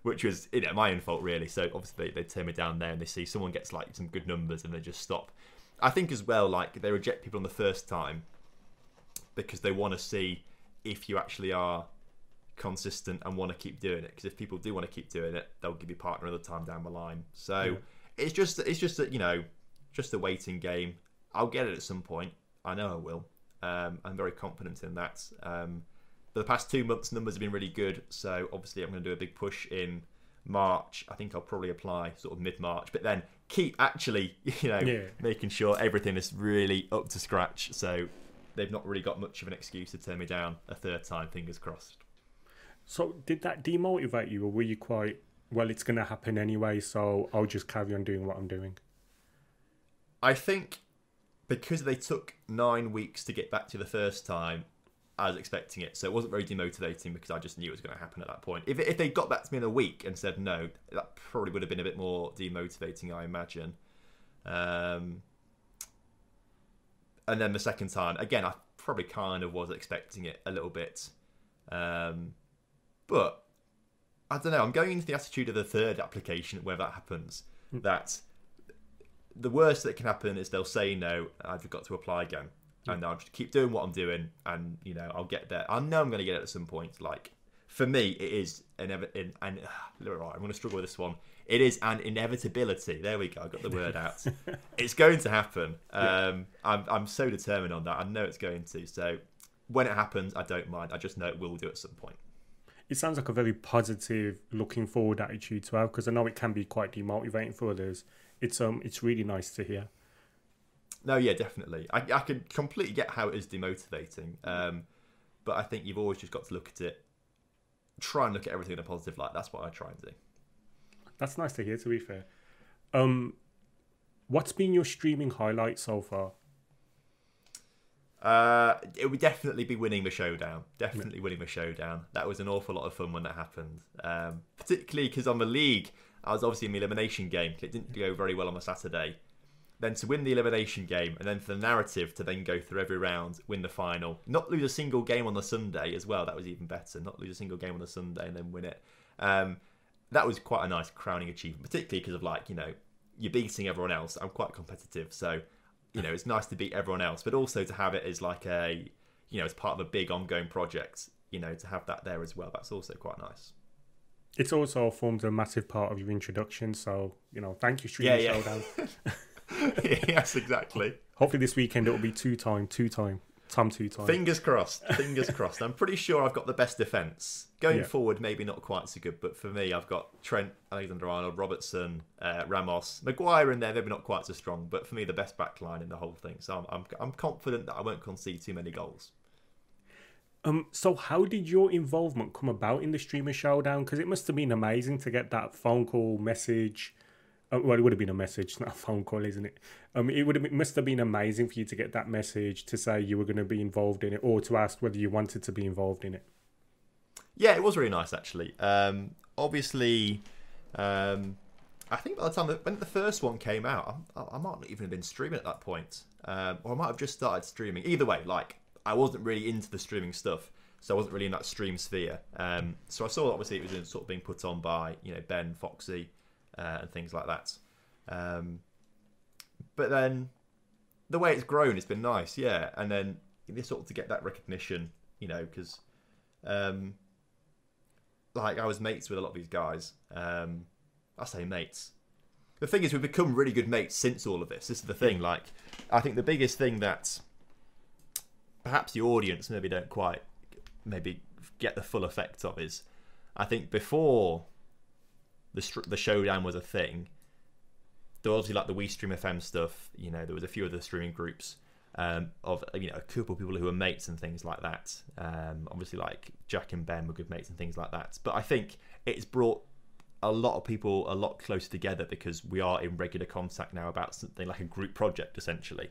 which was, you know, my own fault, really. So obviously they turn me down there, and they see someone gets like some good numbers, and they just stop. I think as well, like, they reject people on the first time because they want to see if you actually are consistent and want to keep doing it. Because if people do want to keep doing it, they'll give you partner another time down the line. So it's just that, you know, just a waiting game. I'll get it at some point. I know I will. I'm very confident in that. For the past 2 months, numbers have been really good. So obviously I'm going to do a big push in March. I think I'll probably apply sort of mid-March, but then keep actually, you know, making sure everything is really up to scratch. So they've not really got much of an excuse to turn me down a third time, fingers crossed. So did that demotivate you, or were you quite, well, it's going to happen anyway, so I'll just carry on doing what I'm doing? I think because they took 9 weeks to get back to the first time, I was expecting it. So it wasn't very demotivating because I just knew it was going to happen at that point. If they got back to me in a week and said no, that probably would have been a bit more demotivating, I imagine. And then the second time, again, I probably kind of was expecting it a little bit. But I don't know. I'm going into the attitude of the third application where that happens, that the worst that can happen is they'll say no, I've got to apply again. And I'll just keep doing what I'm doing, and you know, I'll get there. I know I'm going to get it at some point. Like, for me, it is I'm going to struggle with this one. It is an inevitability. There we go. I got the word out. It's going to happen. I'm so determined on that. I know it's going to. So when it happens, I don't mind. I just know it will do at some point. It sounds like a very positive, looking forward attitude to have, because I know it can be quite demotivating for others. It's really nice to hear. No, yeah, definitely. I can completely get how it is demotivating, but I think you've always just got to look at it. Try and look at everything in a positive light. That's what I try and do. That's nice to hear, to be fair. What's been your streaming highlight so far? It would definitely be winning the showdown. Definitely winning the showdown. That was an awful lot of fun when that happened. Particularly because on the league, I was obviously in the elimination game. It didn't go very well on a Saturday. Then to win the elimination game, and then for the narrative to then go through every round, win the final. Not lose a single game on the Sunday as well. That was even better. Not lose a single game on the Sunday and then win it. That was quite a nice crowning achievement, particularly because of, like, you know, you're beating everyone else. I'm quite competitive, so, you know, it's nice to beat everyone else, but also to have it as like a, you know, as part of a big ongoing project, you know, to have that there as well. That's also quite nice. It's also formed a massive part of your introduction. So, you know, thank you, Streamer Showdown. Yes, exactly. Hopefully this weekend it will be two time. Fingers crossed. Fingers crossed. I'm pretty sure I've got the best defence. Going forward, maybe not quite so good, but for me, I've got Trent, Alexander-Arnold, Robertson, Ramos, Maguire in there. Maybe not quite so strong, but for me, the best back line in the whole thing. So I'm confident that I won't concede too many goals. So how did your involvement come about in the Streamer Showdown? Because it must have been amazing to get that phone call message. Well, it would have been a message, not a phone call, isn't it? It must have been amazing for you to get that message to say you were going to be involved in it, or to ask whether you wanted to be involved in it. Yeah, it was really nice, actually. Obviously, I think by the time when the first one came out, I might not even have been streaming at that point, or I might have just started streaming. Either way, like, I wasn't really into the streaming stuff, so I wasn't really in that stream sphere. So I saw, obviously, it was sort of being put on by, you know, Ben, Foxy, and things like that, but then the way it's grown, it's been nice, yeah. And then this sort of to get that recognition, you know, because like, I was mates with a lot of these guys. I say mates. The thing is, we've become really good mates since all of this. This is the thing. Like, I think the biggest thing that perhaps the audience maybe don't quite get the full effect of is, I think before the showdown was a thing, there was obviously like the We Stream FM stuff, you know, there was a few other streaming groups of, you know, a couple of people who were mates and things like that. Obviously, like, Jack and Ben were good mates and things like that. But I think it's brought a lot of people a lot closer together because we are in regular contact now about something like a group project, essentially.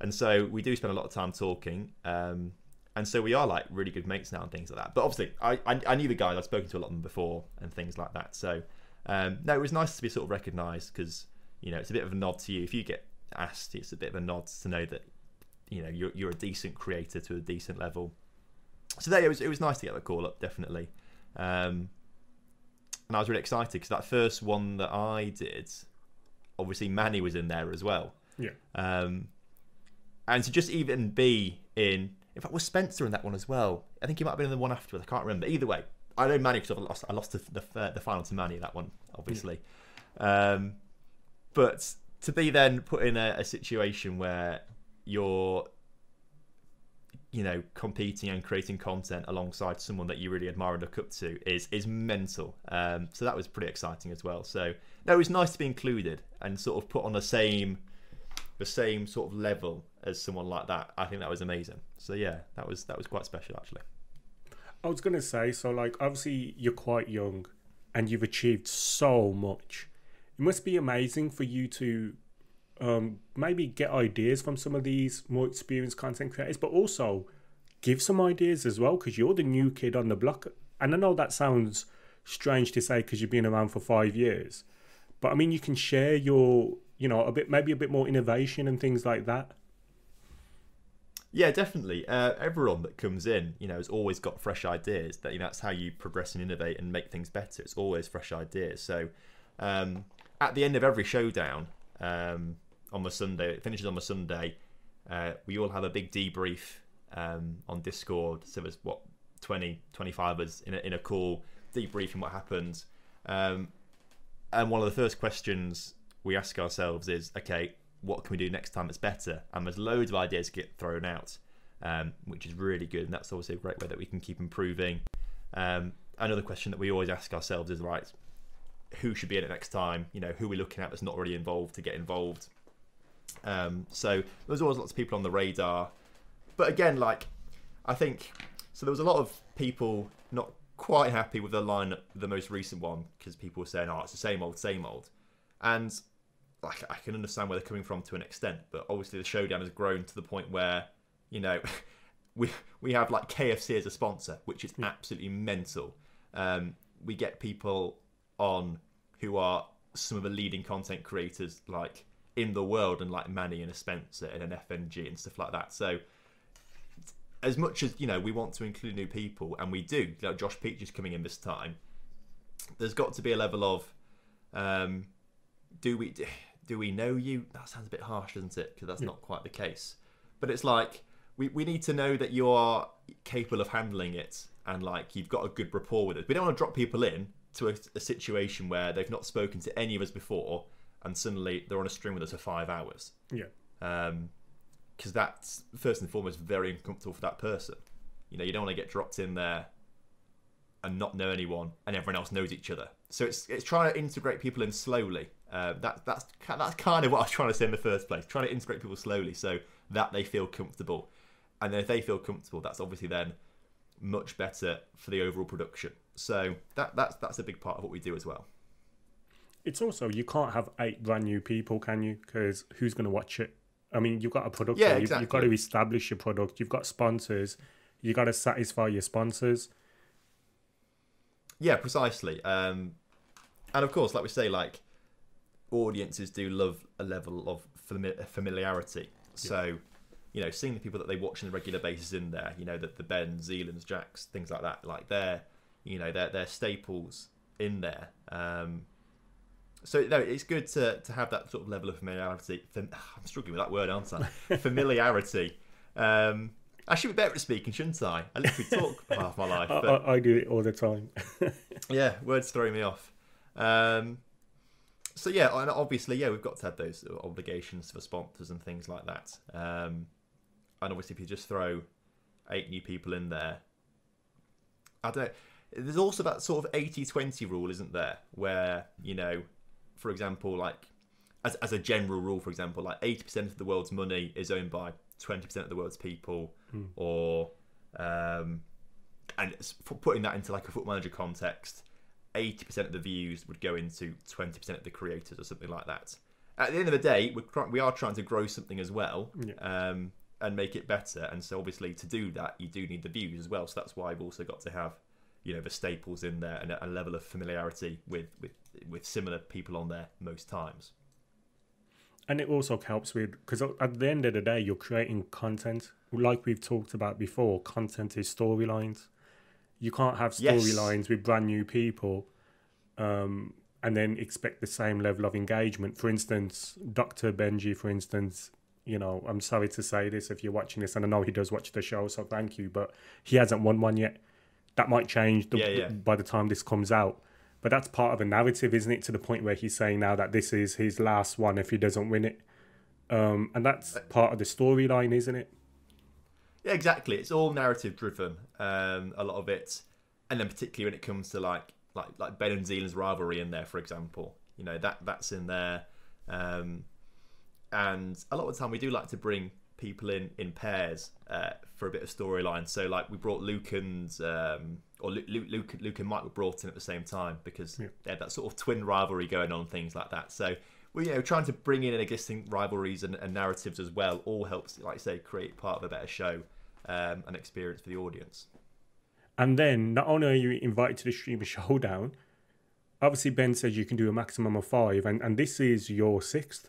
And so we do spend a lot of time talking. And so we are like really good mates now and things like that. But obviously, I knew the guys, I've spoken to a lot of them before and things like that. So no, it was nice to be sort of recognised because, you know, it's a bit of a nod to you. If you get asked, it's a bit of a nod to know that, you know, you're a decent creator to a decent level. So there, it was nice to get the call up, definitely. And I was really excited because that first one that I did, obviously Manny was in there as well. Yeah. And to just even be in fact, was Spencer in that one as well? I think he might have been in the one afterwards. I can't remember. Either way, I know Manny because I lost the final to Manny in that one, obviously. But to be then put in a situation where you're, you know, competing and creating content alongside someone that you really admire and look up to is mental. So that was pretty exciting as well. So no, it was nice to be included and sort of put on the same sort of level as someone like that. I think that was amazing. So yeah, that was quite special, actually. I was going to say, so, like, obviously you're quite young and you've achieved so much. It must be amazing for you to maybe get ideas from some of these more experienced content creators, but also give some ideas as well, because you're the new kid on the block. And I know that sounds strange to say because you've been around for 5 years, but I mean, you can share your, you know, maybe a bit more innovation and things like that. Yeah, definitely. Everyone that comes in, you know, has always got fresh ideas. That, you know, that's how you progress and innovate and make things better. It's always fresh ideas. So at the end of every showdown on the Sunday, it finishes on the Sunday. We all have a big debrief on Discord. So there's what 20, 25ers in a call, debriefing what happened. And one of the first questions we ask ourselves is, okay, what can we do next time that's better? And there's loads of ideas get thrown out, which is really good. And that's obviously a great way that we can keep improving. Another question that we always ask ourselves is, right, who should be in it next time? You know, who are we looking at that's not already involved to get involved? So there's always lots of people on the radar. But again, like, I think, so there was a lot of people not quite happy with the lineup, the most recent one, because people were saying, oh, it's the same old, same old. And like, I can understand where they're coming from to an extent, but obviously the showdown has grown to the point where, you know, we have like KFC as a sponsor, which is absolutely mental. We get people on who are some of the leading content creators like in the world, and like Manny and a Spencer and an FNG and stuff like that. So as much as, you know, we want to include new people, and we do, like Josh Peach is coming in this time, there's got to be a level of do we know you? That sounds a bit harsh, doesn't it? Because that's not quite the case. But it's like, we need to know that you are capable of handling it, and like you've got a good rapport with us. We don't want to drop people in to a situation where they've not spoken to any of us before, and suddenly they're on a stream with us for 5 hours. Yeah. Because that's first and foremost very uncomfortable for that person. You know, you don't want to get dropped in there and not know anyone, and everyone else knows each other. So it's trying to integrate people in slowly. That's kind of what I was trying to say in the first place. Trying to integrate people slowly so that they feel comfortable, and then if they feel comfortable, that's obviously then much better for the overall production. So that's a big part of what we do as well. It's also, you can't have 8 brand new people, can you? Because who's going to watch it? I mean, you've got a product. Yeah, exactly. You've got to establish your product. You've got sponsors. You've got to satisfy your sponsors. Yeah, precisely. And of course, like we say, like, audiences do love a level of familiarity. Yeah. So, you know, seeing the people that they watch on a regular basis in there, you know, the Ben, Zealands, Jacks, things like that, like they're, you know, they're staples in there. So no, it's good to have that sort of level of familiarity. I'm struggling with that word, aren't I? Familiarity. I should be better at speaking, shouldn't I? I literally talk half my life. But I do it all the time. Yeah, words throw me off. So yeah, and obviously, yeah, we've got to have those obligations for sponsors and things like that. And obviously, if you just throw 8 new people in there, I don't. There's also that sort of 80-20 rule, isn't there? Where, you know, for example, like as a general rule, for example, like 80% of the world's money is owned by 20% of the world's people, or and putting that into like a Football Manager context, 80% of the views would go into 20% of the creators or something like that. At the end of the day, we are trying to grow something as well, and make it better. And so obviously to do that, you do need the views as well. So that's why I've also got to have, you know, the staples in there and a level of familiarity with similar people on there most times. And it also helps with, because at the end of the day, you're creating content. Like we've talked about before, content is storylines. You can't have storylines with brand new people and then expect the same level of engagement. For instance, Dr. Benji, for instance, you know, I'm sorry to say this if you're watching this, and I know he does watch the show, so thank you, but he hasn't won one yet. That might change by the time this comes out. But that's part of a narrative, isn't it? To the point where he's saying now that this is his last one if he doesn't win it. And that's part of the storyline, isn't it? Yeah, exactly. It's all narrative driven, a lot of it. And then particularly when it comes to like Ben and Zealand's rivalry in there, for example. You know, that's in there. And a lot of the time we do like to bring people in pairs for a bit of storyline. So like we brought Luke and Luke and Mike were brought in at the same time because they had that sort of twin rivalry going on, things like that. So we, you know, trying to bring in existing rivalries and narratives as well, all helps, like I say, create part of a better show and experience for the audience. And then not only are you invited to the Streamer Showdown, obviously Ben says you can do a maximum of 5, and this is your 6th.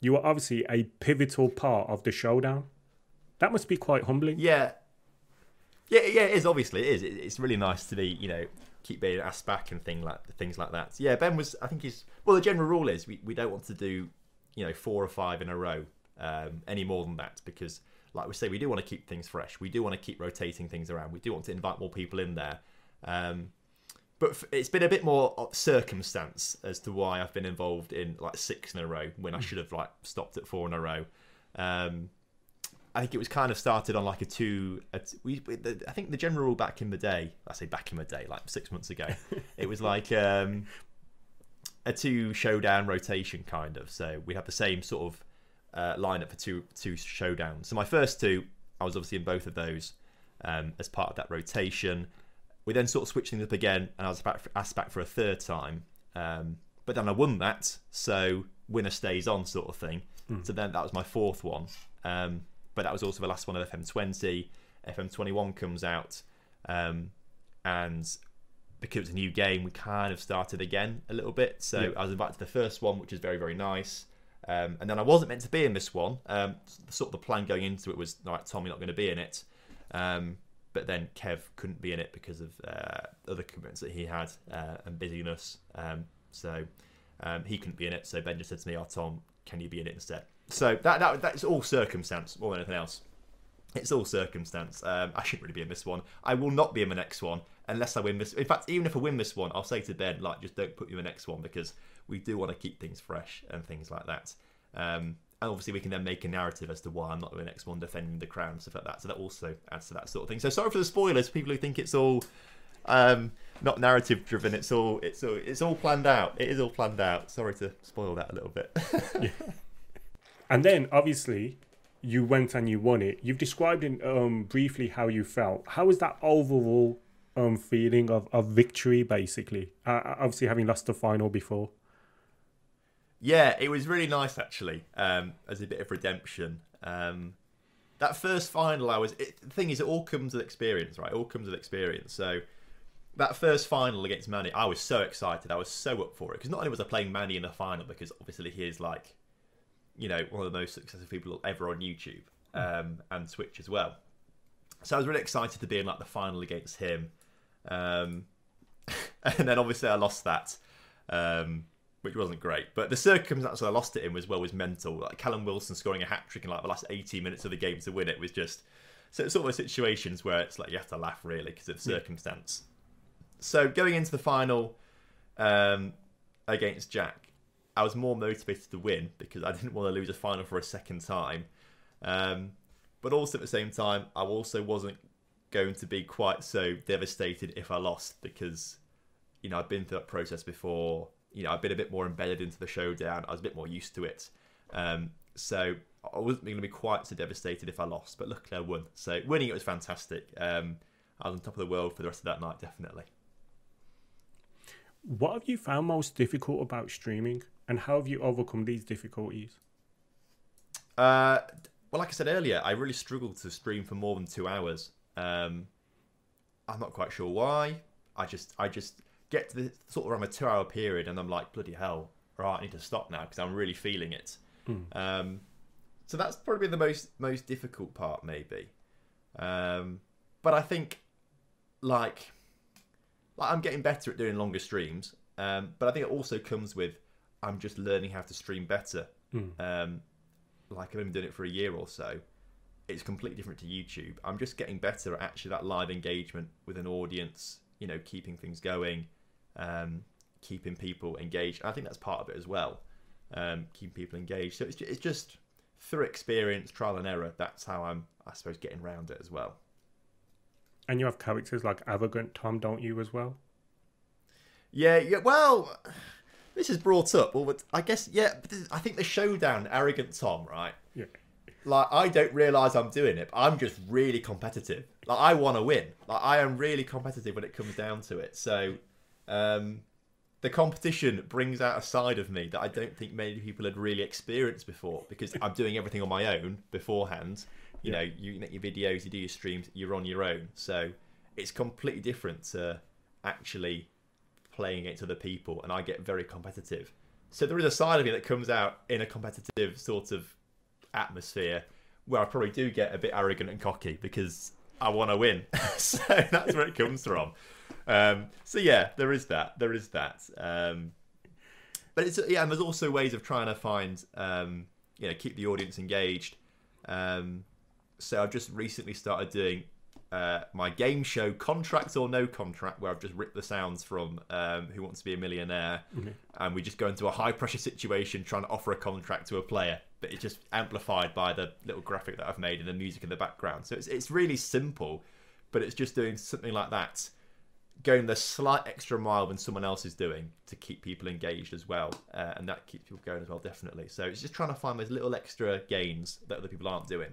You are obviously a pivotal part of the showdown. That must be quite humbling. Yeah, it is. Obviously, it is. It's really nice to be, you know, keep being asked back and things like that. Yeah, Ben was. I think he's. Well, the general rule is we don't want to do, you know, 4 or 5 in a row any more than that, because like we say, we do want to keep things fresh. We do want to keep rotating things around. We do want to invite more people in there. But it's been a bit more circumstance as to why I've been involved in like 6 in a row when I should have like stopped at 4 in a row. I think it was kind of started on like a I think the general rule back in the day, I say back in the day, like 6 months ago, it was like a 2 showdown rotation kind of. So we had the same sort of lineup for two showdowns. So my first 2, I was obviously in both of those as part of that rotation. We then sort of switched things up again, and I was asked back for a 3rd time. But then I won that, so winner stays on sort of thing. Mm. So then that was my 4th one. But that was also the last one of FM 20. FM 21 comes out, and because it was a new game, we kind of started again a little bit. So I was invited to the first one, which is very, very nice. And then I wasn't meant to be in this one. Sort of the plan going into it was, like, Tommy not going to be in it. But then Kev couldn't be in it because of other commitments that he had and busyness. So he couldn't be in it. So Ben just said to me, "Oh, Tom, can you be in it instead?" So that's all circumstance more than anything else. It's all circumstance. I shouldn't really be in this one. I will not be in the next one unless I win this. In fact, even if I win this one, I'll say to Ben, like, just don't put you in the next one because we do want to keep things fresh and things like that. And obviously we can then make a narrative as to why I'm not the next one defending the crown and stuff like that. So that also adds to that sort of thing. So sorry for the spoilers for people who think it's all not narrative driven. It's all planned out. It is all planned out. Sorry to spoil that a little bit. Yeah. And then obviously you went and you won it. You've described in briefly how you felt. How was that overall feeling of victory, basically? Obviously having lost the final before. Yeah, it was really nice, actually, as a bit of redemption. That first final, the thing is, it all comes with experience, right? It all comes with experience. So that first final against Manny, I was so excited. I was so up for it. Because not only was I playing Manny in the final, because obviously he is, like, you know, one of the most successful people ever on YouTube and Twitch as well. So I was really excited to be in, like, the final against him. And then, obviously, I lost that. Which wasn't great, but the circumstances I lost it in as well was mental. Like Callum Wilson scoring a hat trick in like the last 80 minutes of the game to win it was just so it's sort of situations where it's like you have to laugh really because of circumstance. So going into the final against Jack, I was more motivated to win because I didn't want to lose a final for a 2nd time, but also at the same time I also wasn't going to be quite so devastated if I lost because you know I'd been through that process before. You know, I've been a bit more embedded into the showdown. I was a bit more used to it. So I wasn't going to be quite so devastated if I lost, but luckily I won. So winning it was fantastic. I was on top of the world for the rest of that night, definitely. What have you found most difficult about streaming and how have you overcome these difficulties? Well, like I said earlier, I really struggled to stream for more than 2 hours. I'm not quite sure why. I just get to the sort of around a 2-hour period and I'm like, bloody hell, right, I need to stop now because I'm really feeling it. So that's probably the most difficult part maybe. But I think like I'm getting better at doing longer streams, but I think it also comes with I'm just learning how to stream better. Like I've been doing it for a year or so. It's completely different to YouTube. I'm just getting better at actually that live engagement with an audience, you know, keeping things going. Keeping people engaged. I think that's part of it as well. Keeping people engaged. So it's just through experience, trial and error. That's how I'm, I suppose, getting around it as well. And you have characters like Arrogant Tom, don't you, as well? Yeah. Well, this is brought up. Well, I guess, yeah. I think the showdown, Arrogant Tom, right? Yeah. Like, I don't realise I'm doing it, but I'm just really competitive. Like, I want to win. Like, I am really competitive when it comes down to it. So the competition brings out a side of me that I don't think many people had really experienced before because I'm doing everything on my own beforehand. You know, you make your videos, you do your streams, you're on your own. So it's completely different to actually playing against other people, and I get very competitive. So there is a side of me that comes out in a competitive sort of atmosphere where I probably do get a bit arrogant and cocky because I want to win. So that's where it comes from. So yeah, there is that. But it's, yeah, and there's also ways of trying to find, you know, keep the audience engaged. So I've just recently started doing my game show, Contract or No Contract, where I've just ripped the sounds from Who Wants to Be a Millionaire. Mm-hmm. And we just go into a high-pressure situation trying to offer a contract to a player. But it's just amplified by the little graphic that I've made and the music in the background. So it's really simple, but it's just doing something like that, going the slight extra mile than someone else is doing to keep people engaged as well. And that keeps people going as well, definitely. So it's just trying to find those little extra gains that other people aren't doing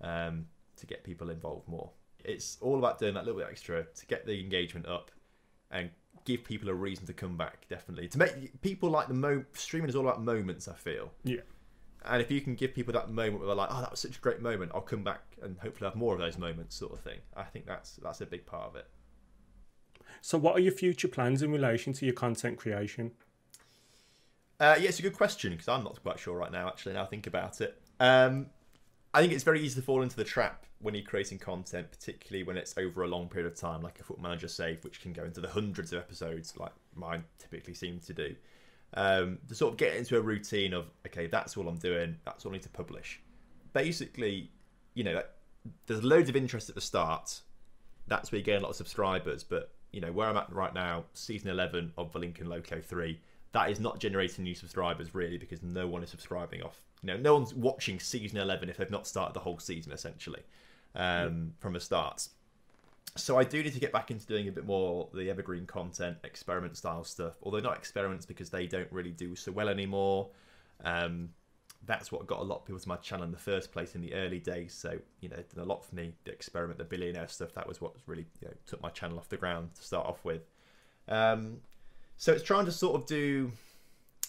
to get people involved more. It's all about doing that little bit extra to get the engagement up and give people a reason to come back, definitely. To make people like the streaming is all about moments, I feel. Yeah. And if you can give people that moment where they're like, oh, that was such a great moment, I'll come back and hopefully have more of those moments sort of thing. I think that's a big part of it. So what are your future plans in relation to your content creation? Yeah, it's a good question because I'm not quite sure right now, actually, now I think about it. I think it's very easy to fall into the trap when you're creating content, particularly when it's over a long period of time, like a Football Manager save, which can go into the hundreds of episodes like mine typically seem to do. To sort of get into a routine of, okay, that's all I'm doing, that's all I need to publish. Basically, you know, there's loads of interest at the start. That's where you get a lot of subscribers, but you know, where I'm at right now, season 11 of the Lincoln Local 3, that is not generating new subscribers really because no one is subscribing off. You know, no one's watching season 11 if they've not started the whole season essentially from the start. So I do need to get back into doing a bit more the evergreen content, experiment style stuff, although not experiments because they don't really do so well anymore. That's what got a lot of people to my channel in the first place in the early days. So, you know, it did a lot for me. The experiment, the billionaire stuff, that was what really, you know, took my channel off the ground to start off with. So it's trying to sort of do...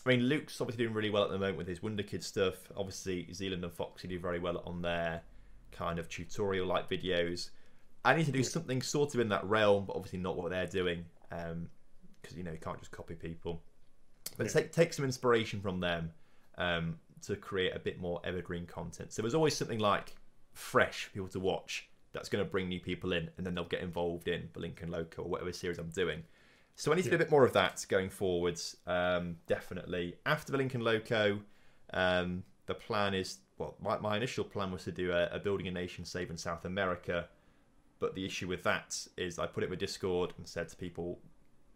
I mean, Luke's obviously doing really well at the moment with his Wonder Kid stuff. Obviously, Zealand and Foxy do very well on their kind of tutorial-like videos. I need to do something sort of in that realm, but obviously not what they're doing. Because, you know, you can't just copy people. But yeah, take some inspiration from them. To create a bit more evergreen content. So there's always something like fresh for people to watch that's going to bring new people in, and then they'll get involved in the Lincoln Local or whatever series I'm doing. So I need to do a bit more of that going forwards, definitely. After the Lincoln Loco, the plan is, well, my initial plan was to do a Building a Nation save in South America, but the issue with that is I put it with Discord and said to people,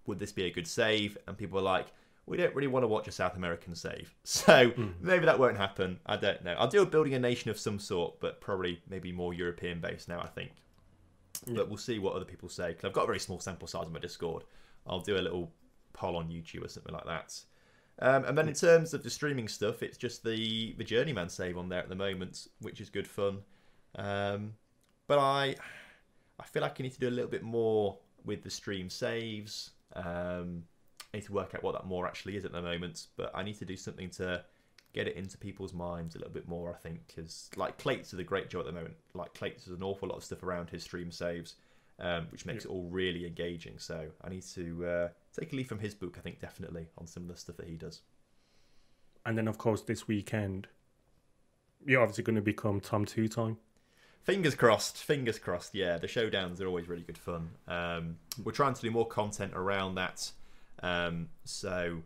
would this be a good save? And people were like, we don't really want to watch a South American save. So maybe that won't happen. I don't know. I'll do a Building a Nation of some sort, but probably maybe more European-based now, I think. Yeah. But we'll see what other people say, because I've got a very small sample size on my Discord. I'll do a little poll on YouTube or something like that. And then in terms of the streaming stuff, it's just the Journeyman save on there at the moment, which is good fun. But I feel like I need to do a little bit more with the stream saves. I need to work out what that more actually is at the moment, but I need to do something to get it into people's minds a little bit more, I think, because like Clates does a great job at the moment. Like Clates does an awful lot of stuff around his stream saves, which makes it all really engaging. So I need to take a leaf from his book, I think, definitely, on some of the stuff that he does. And then, of course, this weekend, you're obviously going to become Tom Two Time. Fingers crossed, fingers crossed, yeah. The showdowns are always really good fun. We're trying to do more content around that. So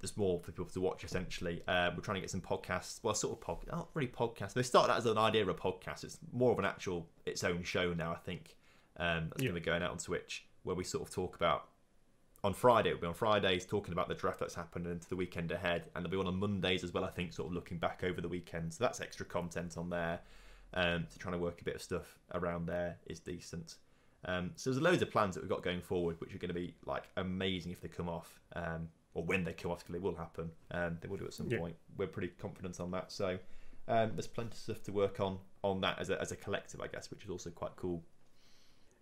there's more for people to watch essentially. We're trying to get some podcasts, well, sort of not really podcasts. They started out as an idea of a podcast. It's more of an actual its own show now, I think. That's going to be going out on Twitch, where we sort of talk about on Friday. It'll be on Fridays talking about the draft that's happened into the weekend ahead, and there'll be one on Mondays as well, I think, sort of looking back over the weekend. So that's extra content on there. So trying to work a bit of stuff around there is decent. So there's loads of plans that we've got going forward, which are going to be like amazing if they come off, or when they come off, because they will happen. They will do at some point. We're pretty confident on that. So there's plenty of stuff to work on that as a collective, I guess, which is also quite cool.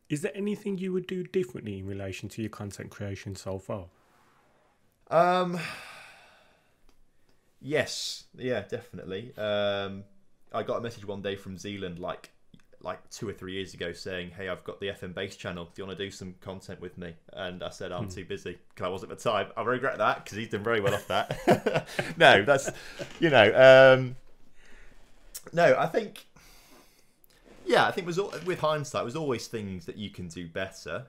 Is there anything you would do differently in relation to your content creation so far? Yes, yeah, definitely. I got a message one day from Zealand, like 2 or 3 years ago, saying, hey, I've got the FM Base channel, do you want to do some content with me? And I said, I'm too busy, because I wasn't at the time. I regret that, because he's done very well off that. No, that's, you know, no, I think, yeah, I think it was, with hindsight, there's always things that you can do better.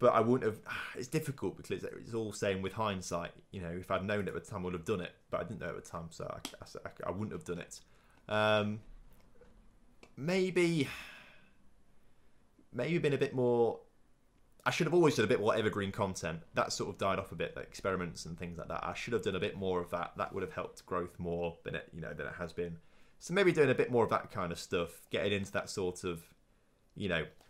But I wouldn't have, it's difficult, because it's all saying with hindsight, you know, if I'd known it at the time, I would have done it, but I didn't know it at the time, so I wouldn't have done it. Maybe been a bit more. I should have always done a bit more evergreen content. That sort of died off a bit, like experiments and things like that. I should have done a bit more of that. That would have helped growth more than it, than it has been. So maybe doing a bit more of that kind of stuff, getting into that sort of,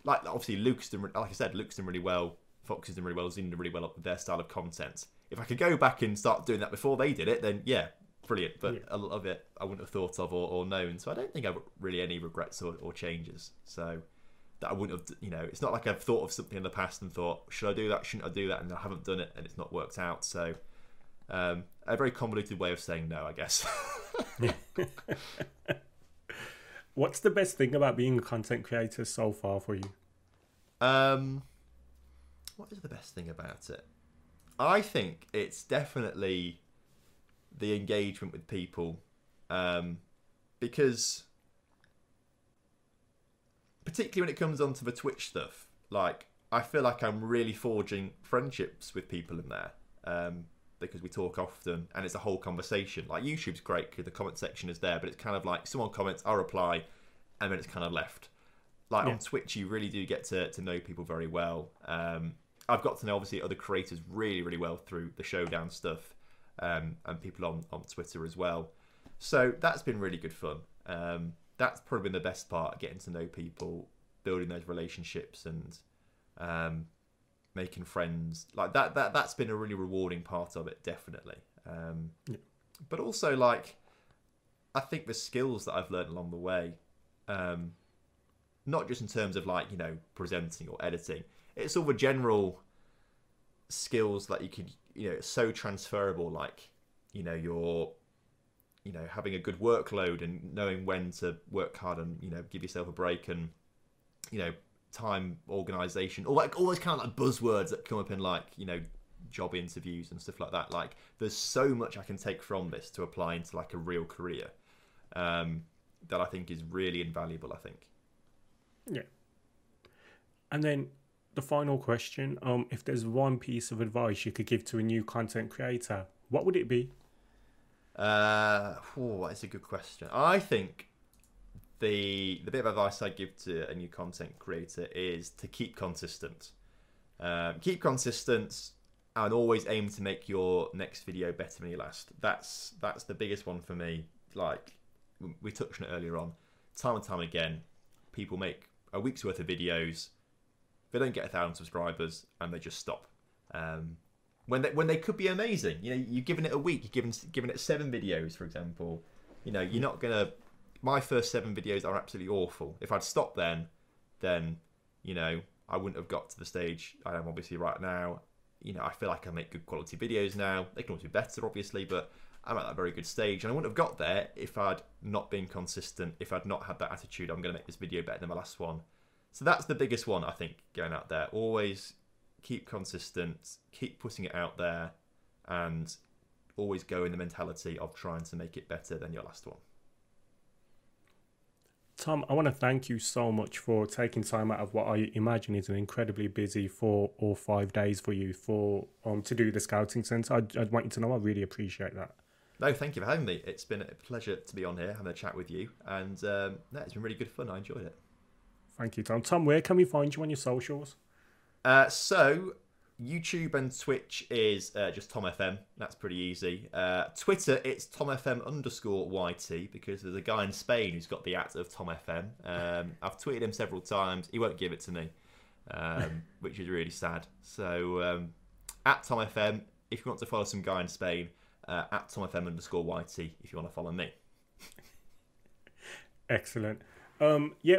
like obviously Luke's done, like I said, Luke's done really well. Fox has done really well. Zealand done really well up with their style of content. If I could go back and start doing that before they did it, then yeah, brilliant. But yeah, a lot of it I wouldn't have thought of or known. So I don't think I've really any regrets or changes. So that I wouldn't have, it's not like I've thought of something in the past and thought, should I do that? Shouldn't I do that? And I haven't done it and it's not worked out. So a very convoluted way of saying no, I guess. What's the best thing about being a content creator so far for you? What is the best thing about it? I think it's definitely the engagement with people, because particularly when it comes onto the Twitch stuff, like I feel like I'm really forging friendships with people in there, because we talk often and it's a whole conversation. Like YouTube's great because the comment section is there, but it's kind of like someone comments, I'll reply, and then it's kind of left. Like on Twitch, you really do get to know people very well. I've got to know obviously other creators really, really well through the Showdown stuff, and people on Twitter as well. So that's been really good fun. That's probably been the best part, getting to know people, building those relationships, and making friends. Like that's been a really rewarding part of it, definitely. But also, like, I think the skills that I've learned along the way, not just in terms of like, presenting or editing, it's all the general skills that you could, it's so transferable, like, your having a good workload and knowing when to work hard and, give yourself a break and, time organisation, or like all those kind of like buzzwords that come up in like, job interviews and stuff like that. Like there's so much I can take from this to apply into like a real career, that I think is really invaluable, I think. Yeah. And then the final question, if there's one piece of advice you could give to a new content creator, what would it be? That's a good question. I think the bit of advice I give to a new content creator is to keep consistent. Keep consistent and always aim to make your next video better than your last. That's the biggest one for me. Like we touched on it earlier on, time and time again, people make a week's worth of videos, they don't get 1,000 subscribers, and they just stop. When they could be amazing, you've given it a week, you've given it 7 videos, for example. You're not gonna. My first 7 videos are absolutely awful. If I'd stopped then I wouldn't have got to the stage I am obviously right now. I feel like I make good quality videos now. They can always be better, obviously, but I'm at that very good stage, and I wouldn't have got there if I'd not been consistent, if I'd not had that attitude, I'm going to make this video better than my last one. So that's the biggest one, I think, going out there. Always keep consistent, keep putting it out there, and always go in the mentality of trying to make it better than your last one. Tom, I want to thank you so much for taking time out of what I imagine is an incredibly busy 4 or 5 days for you for to do the Scouting Centre. I'd want you to know I really appreciate that. No, thank you for having me. It's been a pleasure to be on here, having a chat with you. And it's been really good fun. I enjoyed it. Thank you, Tom. Tom, where can we find you on your socials? So, YouTube and Twitch is just TomFM. That's pretty easy. Twitter, it's TomFM_YT, because there's a guy in Spain who's got the @ of TomFM. I've tweeted him several times. He won't give it to me, which is really sad. So, @ TomFM, if you want to follow some guy in Spain, @ TomFM_YT if you want to follow me. Excellent.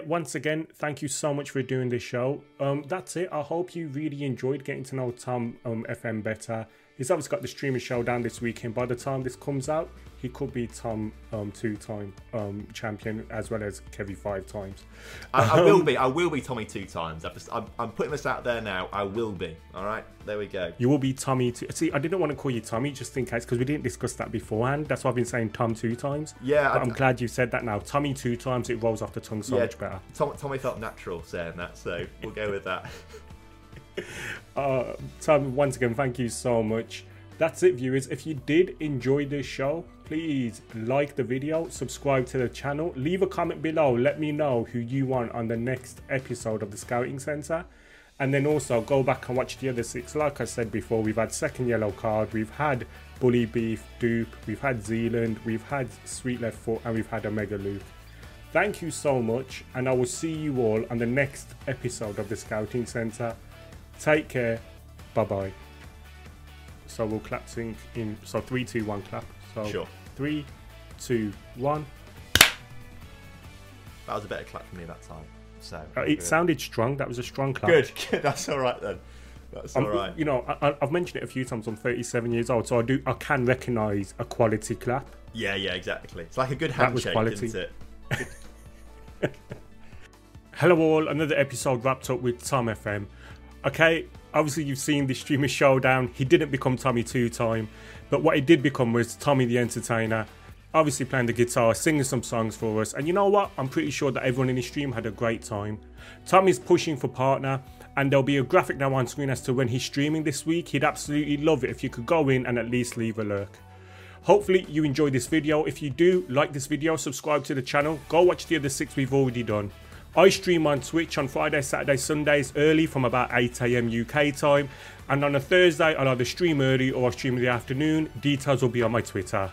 Once again, thank you so much for doing this show. That's it. I hope you really enjoyed getting to know Tom FM better. He's obviously got the Streamer Showdown this weekend. By the time this comes out, he could be Tom 2-time champion, as well as Kevy 5 times. I will be Tommy 2 times. I'm putting this out there now. I will be. All right, there we go. You will be Tommy 2. See, I didn't want to call you Tommy just in case, because we didn't discuss that beforehand. That's why I've been saying Tom 2 times. Yeah, but I'm glad you said that now. Tommy 2 times. It rolls off the tongue so much better. Tommy felt natural saying that, so we'll go with that. Tom, once again, thank you so much. That's it, viewers. If you did enjoy this show, please like the video, subscribe to the channel, leave a comment below, let me know who you want on the next episode of the Scouting Centre. And then also go back and watch the other six. Like I said before, we've had Second Yellow Card, we've had Bully Beef, Dupe, we've had Zealand, we've had Sweet Left Foot, and we've had Omega Luke. Thank you so much, and I will see you all on the next episode of the Scouting Centre. Take care. Bye-bye. So we'll clap sync in. So 3, 2, 1, clap. So sure. 3, 2, 1. That was a better clap for me that time. So it sounded strong. That was a strong clap. Good. That's all right then. That's all right. You know, I've mentioned it a few times. I'm 37 years old, so I can recognise a quality clap. Yeah, yeah, exactly. It's like a good handshake, isn't it? Hello all, another episode wrapped up with Tom FM. Okay, obviously you've seen the Streamer Showdown. He didn't become Tommy Two Time, but what he did become was Tommy the Entertainer, obviously playing the guitar, singing some songs for us. And you know what, I'm pretty sure that everyone in the stream had a great time. Tommy's pushing for partner, and there'll be a graphic now on screen as to when he's streaming this week. He'd absolutely love it if you could go in and at least leave a lurk. Hopefully you enjoyed this video. If you do, like this video, subscribe to the channel, go watch the other six we've already done. I stream on Twitch on Fridays, Saturdays, Sundays early from about 8 AM UK time. And on a Thursday, I'll either stream early or I'll stream in the afternoon. Details will be on my Twitter.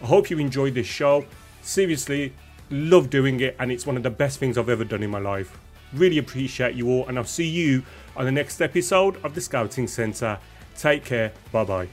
I hope you enjoyed this show. Seriously, love doing it, and it's one of the best things I've ever done in my life. Really appreciate you all, and I'll see you on the next episode of the Scouting Centre. Take care. Bye-bye.